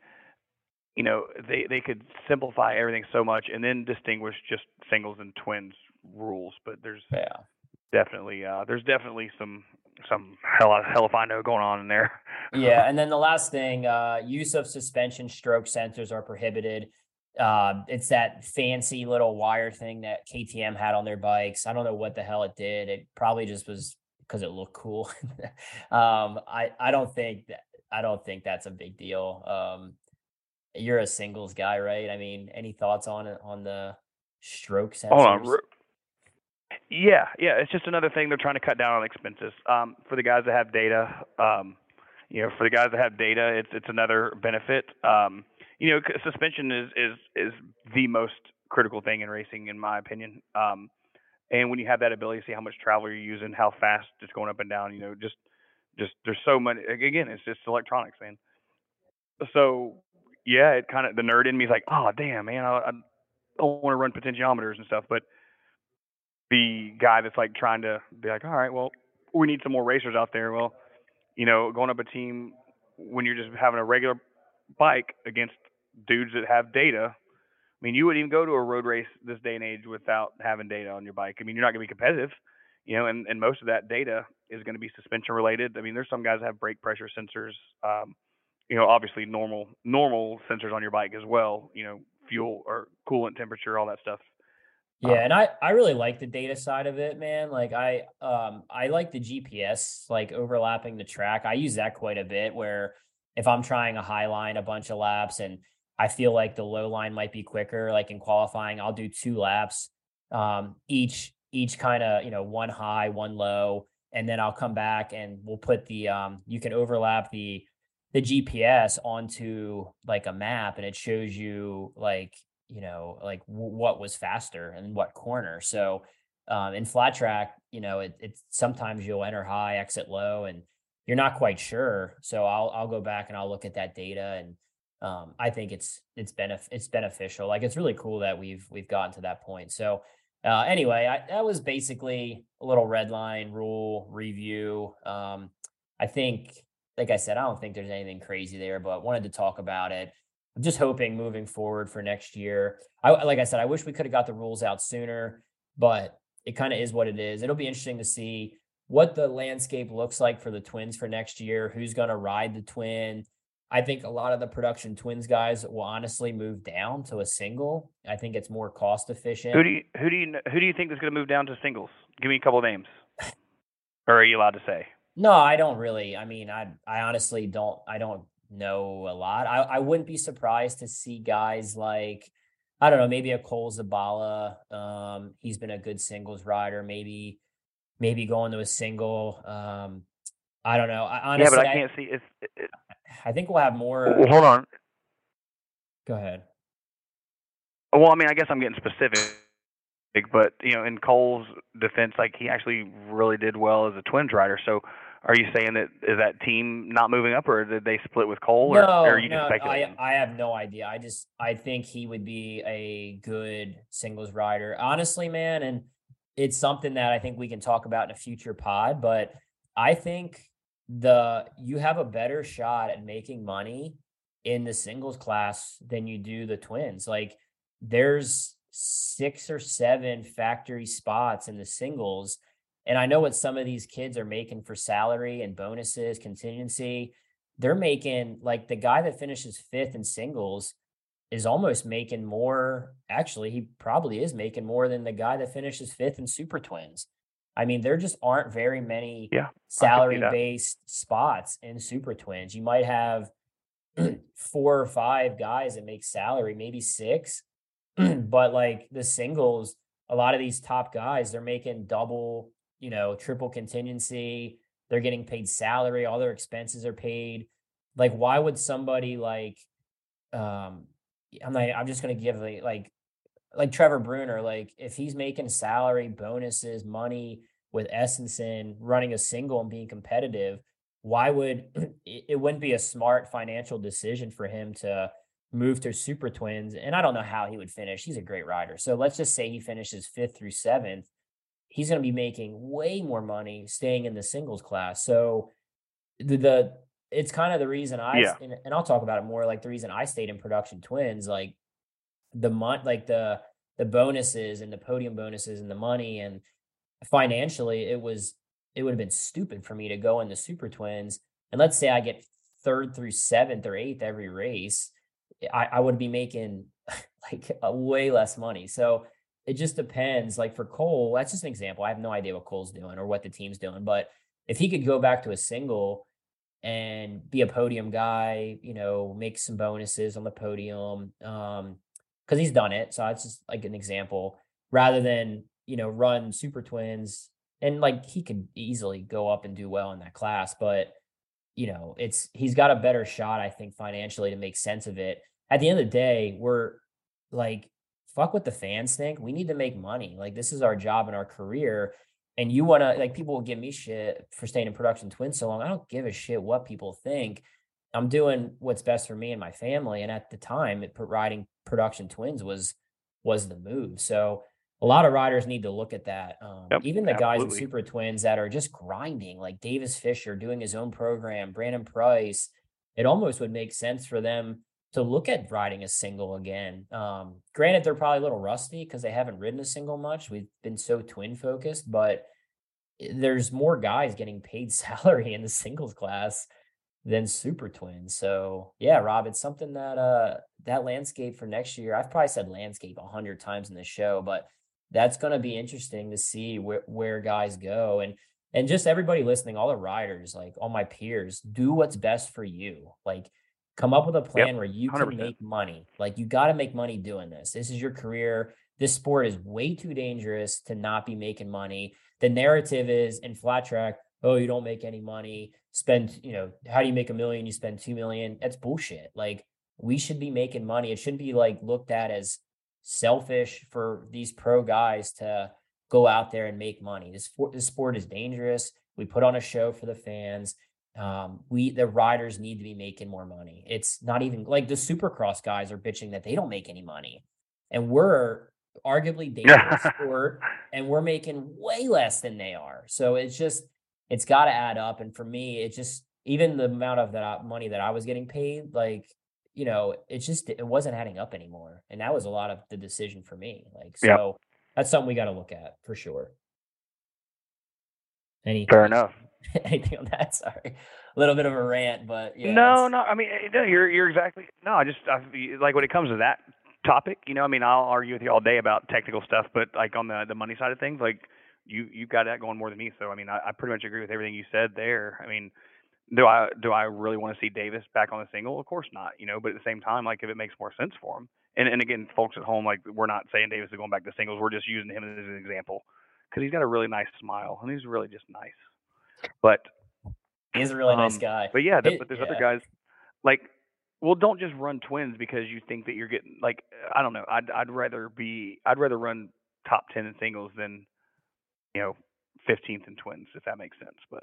you know, they, they could simplify everything so much and then distinguish just singles and twins rules, but there's yeah. definitely uh there's definitely some some hell hell if I know going on in there. Yeah, and then the last thing, uh use of suspension stroke sensors are prohibited. Uh it's that fancy little wire thing that K T M had on their bikes. I don't know what the hell it did. It probably just was because it looked cool. um I I don't think that I don't think that's a big deal. Um you're a singles guy, right? I mean, any thoughts on it, on the stroke sensors? Hold on. Yeah, yeah, it's just another thing they're trying to cut down on expenses. Um, for the guys that have data, um, you know, for the guys that have data, it's it's another benefit. Um, you know, suspension is is is the most critical thing in racing, in my opinion. Um, and when you have that ability to see how much travel you're using, how fast it's going up and down, you know, just just there's so many. Again, it's just electronics, man. So yeah, it kind of, the nerd in me is like, oh damn, man, I, I don't want to run potentiometers and stuff, but the guy that's like trying to be like, all right, well, we need some more racers out there. Well, you know, going up a team when you're just having a regular bike against dudes that have data, I mean, you wouldn't even go to a road race this day and age without having data on your bike. I mean, you're not going to be competitive, you know, and, and most of that data is going to be suspension related. I mean, there's some guys that have brake pressure sensors, um, you know, obviously normal, normal sensors on your bike as well, you know, fuel or coolant temperature, all that stuff. Yeah. Um, and I, I really like the data side of it, man. Like I, um, I like the G P S, like overlapping the track. I use that quite a bit where if I'm trying a high line, a bunch of laps, and I feel like the low line might be quicker, like in qualifying, I'll do two laps, um, each, each kind of, you know, one high, one low, and then I'll come back and we'll put the, um, you can overlap the, the G P S onto like a map, and it shows you like, you know, like w- what was faster and what corner. So, um, in flat track, you know, it, it's sometimes you'll enter high, exit low, and you're not quite sure. So I'll, I'll go back and I'll look at that data, and, um, I think it's, it's benef- it's beneficial. Like, it's really cool that we've, we've gotten to that point. So, uh, anyway, I, that was basically a little red line rule review. Um, I think, like I said, I don't think there's anything crazy there, but wanted to talk about it. I'm just hoping moving forward for next year. I, like I said, I wish we could have got the rules out sooner, but it kind of is what it is. It'll be interesting to see what the landscape looks like for the Twins for next year, who's going to ride the Twin. I think a lot of the production Twins guys will honestly move down to a single. I think it's more cost efficient. Who do you, who do you, who do you think is going to move down to singles? Give me a couple of names. Or are you allowed to say? No, I don't really. I mean, I, I honestly don't, I don't know a lot. I, I wouldn't be surprised to see guys like, I don't know, maybe a Cole Zabala. Um, he's been a good singles rider. Maybe, maybe going to a single. Um, I don't know. I, honestly, yeah, but I can't I, see. It's, it, I think we'll have more. Well, hold on. Go ahead. Well, I mean, I guess I'm getting specific, but you know, in Cole's defense, like he actually really did well as a Twins rider. So, are you saying that is that team not moving up, or did they split with Cole? Or, no, or are you no, just speculating? I, I have no idea. I just I think he would be a good singles rider, honestly, man. And it's something that I think we can talk about in a future pod. But I think the you have a better shot at making money in the singles class than you do the Twins. Like there's six or seven factory spots in the singles. And I know what some of these kids are making for salary and bonuses, contingency. They're making, like, the guy that finishes fifth in singles is almost making more. Actually, he probably is making more than the guy that finishes fifth in Super Twins. I mean, there just aren't very many yeah, salary-based spots in Super Twins. You might have four or five guys that make salary, maybe six. But, like, the singles, a lot of these top guys, they're making double, you know, triple contingency, they're getting paid salary, all their expenses are paid. Like, why would somebody like, um, I'm like, I'm just going to give like, like, like Trevor Brunner, like if he's making salary, bonuses, money with Essenson, running a single and being competitive, why would, it wouldn't be a smart financial decision for him to move to Super Twins. And I don't know how he would finish. He's a great rider. So let's just say he finishes fifth through seventh. He's going to be making way more money staying in the singles class. So the, the it's kind of the reason I, yeah. and, and I'll talk about it more, like the reason I stayed in production Twins, like the month, like the, the bonuses and the podium bonuses and the money, and financially it was, it would have been stupid for me to go in the Super Twins. And let's say I get third through seventh or eighth every race. I, I would be making like a way less money. So it just depends. Like for Cole, that's just an example. I have no idea what Cole's doing or what the team's doing, but if he could go back to a single and be a podium guy, you know, make some bonuses on the podium, um, cause he's done it. So it's just like an example rather than, you know, run Super Twins, and like he could easily go up and do well in that class, but you know, it's, he's got a better shot, I think, financially to make sense of it. At the end of the day, we're like, fuck what the fans think. We need to make money. Like, this is our job and our career. And you want to, like, people will give me shit for staying in production Twins so long. I don't give a shit what people think. I'm doing what's best for me and my family. And at the time, it, riding production Twins was, was the move. So a lot of riders need to look at that. Um, yep, even the absolutely. guys in Super Twins that are just grinding, like Davis Fisher doing his own program, Brandon Price, it almost would make sense for them to look at riding a single again. Um, granted, they're probably a little rusty because they haven't ridden a single much. We've been so twin focused, but there's more guys getting paid salary in the singles class than super twins. So yeah, Rob, it's something that, uh, that landscape for next year, I've probably said landscape a hundred times in this show, but that's going to be interesting to see where, where guys go. And, and just everybody listening, all the riders, like all my peers, do what's best for you. Like, come up with a plan yep, where you can one hundred percent make money. Like, you got to make money doing this. This is your career. This sport is way too dangerous to not be making money. The narrative is in flat track, oh, you don't make any money. Spend, you know, how do you make a million? You spend two million. That's bullshit. Like, we should be making money. It shouldn't be like looked at as selfish for these pro guys to go out there and make money. This, this sport is dangerous. We put on a show for the fans. Um, we, the riders need to be making more money. It's not even like the Supercross guys are bitching that they don't make any money, and we're arguably dangerous sport, and we're making way less than they are. So it's just, it's got to add up. And for me, it just, even the amount of that money that I was getting paid, like, you know, it's just, it wasn't adding up anymore. And that was a lot of the decision for me. Like, so yep. that's something we got to look at for sure. Any Fair enough. Anything on that? Sorry, a little bit of a rant, but yeah, no, no. I mean, no, you're you're exactly no. I just I, like when it comes to that topic, you know, I mean, I'll argue with you all day about technical stuff, but like on the the money side of things, like you you got that going more than me. So I mean, I, I pretty much agree with everything you said there. I mean, do I do I really want to see Davis back on the single? Of course not, you know. But at the same time, like if it makes more sense for him, and and again, folks at home, like we're not saying Davis is going back to singles. We're just using him as an example because he's got a really nice smile and he's really just nice. But he's a really um, nice guy. But yeah, th- but there's yeah. other guys like, well, don't just run twins because you think that you're getting like, I don't know. I'd I'd rather be I'd rather run top ten in singles than, you know, fifteenth in twins, if that makes sense. But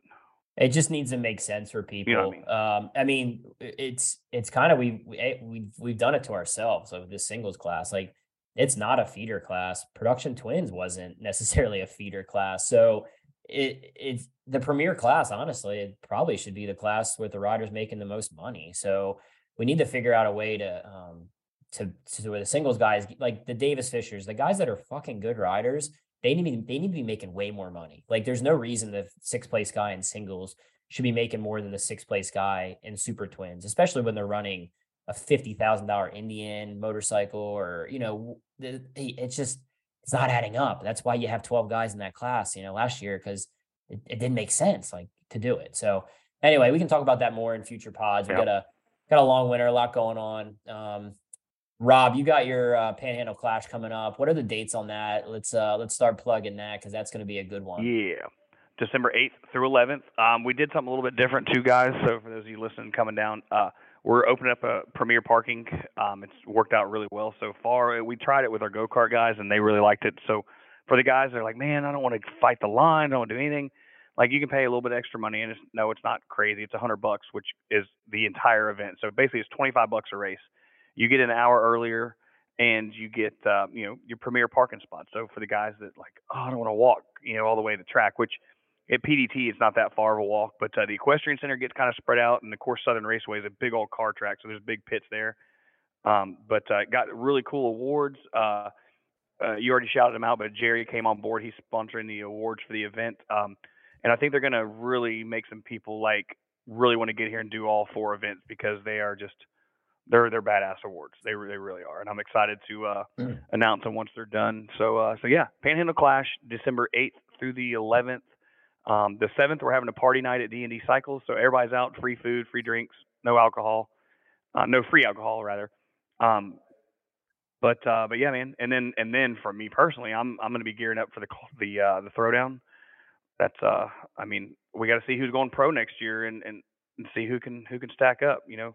it just needs to make sense for people. You know what I mean? Um, I mean, it's it's kind of we we we've, we've done it to ourselves with this singles class. Like, it's not a feeder class. Production twins wasn't necessarily a feeder class, so. It it's the premier class, honestly, it probably should be the class with the riders making the most money. So we need to figure out a way to, um, to, to where the singles guys, like the Davis Fishers, the guys that are fucking good riders, they need to be, they need to be making way more money. Like there's no reason the sixth place guy in singles should be making more than the sixth place guy in super twins, especially when they're running a fifty thousand dollars Indian motorcycle or, you know, it's just, it's not adding up. That's why you have twelve guys in that class, you know, last year, because it, it didn't make sense like to do it. So anyway, we can talk about that more in future pods. We yep. got a, got a long winter, a lot going on. Um, Rob, you got your uh, Panhandle Clash coming up. What are the dates on that? Let's, uh, let's start plugging that, 'cause that's going to be a good one. Yeah. December eighth through eleventh. Um, we did something a little bit different too, guys. So for those of you listening, coming down, uh, we're opening up a premier parking. Um, it's worked out really well so far. We tried it with our go-kart guys, and they really liked it. So for the guys, they're like, man, I don't want to fight the line. I don't want to do anything. Like, you can pay a little bit of extra money, and it's, no, it's not crazy. It's a hundred bucks, which is the entire event. So basically, it's twenty-five bucks a race. You get an hour earlier, and you get, uh, you know, your premier parking spot. So for the guys that like, oh, I don't want to walk, you know, all the way to the track, which – at P D T, it's not that far of a walk, but uh, the Equestrian Center gets kind of spread out, and of course, Southern Raceway is a big old car track, so there's big pits there. Um, but uh, got really cool awards. Uh, uh, you already shouted them out, but Jerry came on board. He's sponsoring the awards for the event, um, and I think they're going to really make some people like really want to get here and do all four events because they are just they're they're badass awards. They they really are, and I'm excited to uh, mm. announce them once they're done. So uh, so yeah, Panhandle Clash, December eighth through the eleventh. Um, the seventh, we're having a party night at D and D Cycles. So everybody's out, free food, free drinks, no alcohol, uh, no free alcohol rather. Um, but, uh, but yeah, man. And then, and then for me personally, I'm, I'm going to be gearing up for the, the, uh, the throwdown. That's, uh, I mean, we got to see who's going pro next year and, and, and see who can, who can stack up, you know,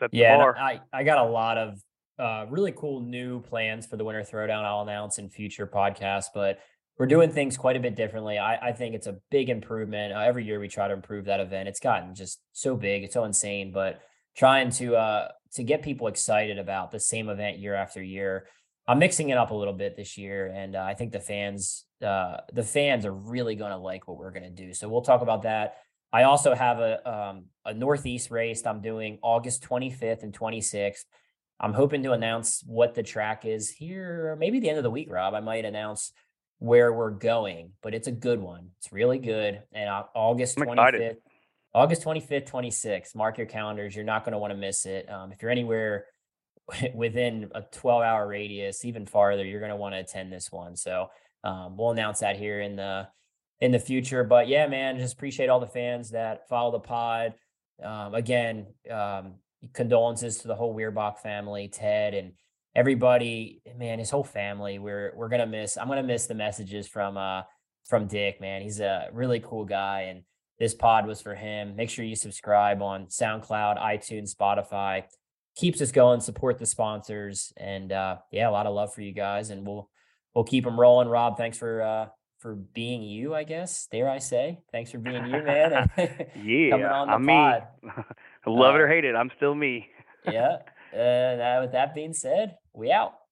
set the yeah, bar. I, I got a lot of, uh, really cool new plans for the winter throwdown. I'll announce in future podcasts, but we're doing things quite a bit differently. I, I think it's a big improvement. Uh, every year we try to improve that event. It's gotten just so big. It's so insane, but trying to uh, to get people excited about the same event year after year. I'm mixing it up a little bit this year, and uh, I think the fans uh, the fans are really going to like what we're going to do. So we'll talk about that. I also have a um, a Northeast race I'm doing August twenty-fifth and twenty-sixth. I'm hoping to announce what the track is here, maybe the end of the week, Rob. I might announce where we're going, but it's a good one. It's really good. And August twenty-fifth, August twenty-fifth, twenty-sixth, mark your calendars. You're not going to want to miss it. Um, if you're anywhere within a twelve hour radius, even farther, you're going to want to attend this one. So um, we'll announce that here in the, in the future, but yeah, man, just appreciate all the fans that follow the pod. Um, again, um, condolences to the whole Weirbach family, Ted and everybody, man, his whole family. We're, we're going to miss, I'm going to miss the messages from, uh, from Dick, man. He's a really cool guy. And this pod was for him. Make sure you subscribe on SoundCloud, iTunes, Spotify. Keeps us going, support the sponsors. And uh, yeah, a lot of love for you guys, and we'll, we'll keep them rolling. Rob, thanks for, uh, for being you, I guess, dare I say. Thanks for being you, man. Yeah. Coming on the I'm pod. Me. Love uh, it or hate it, I'm still me. Yeah. And uh, with that being said, we out.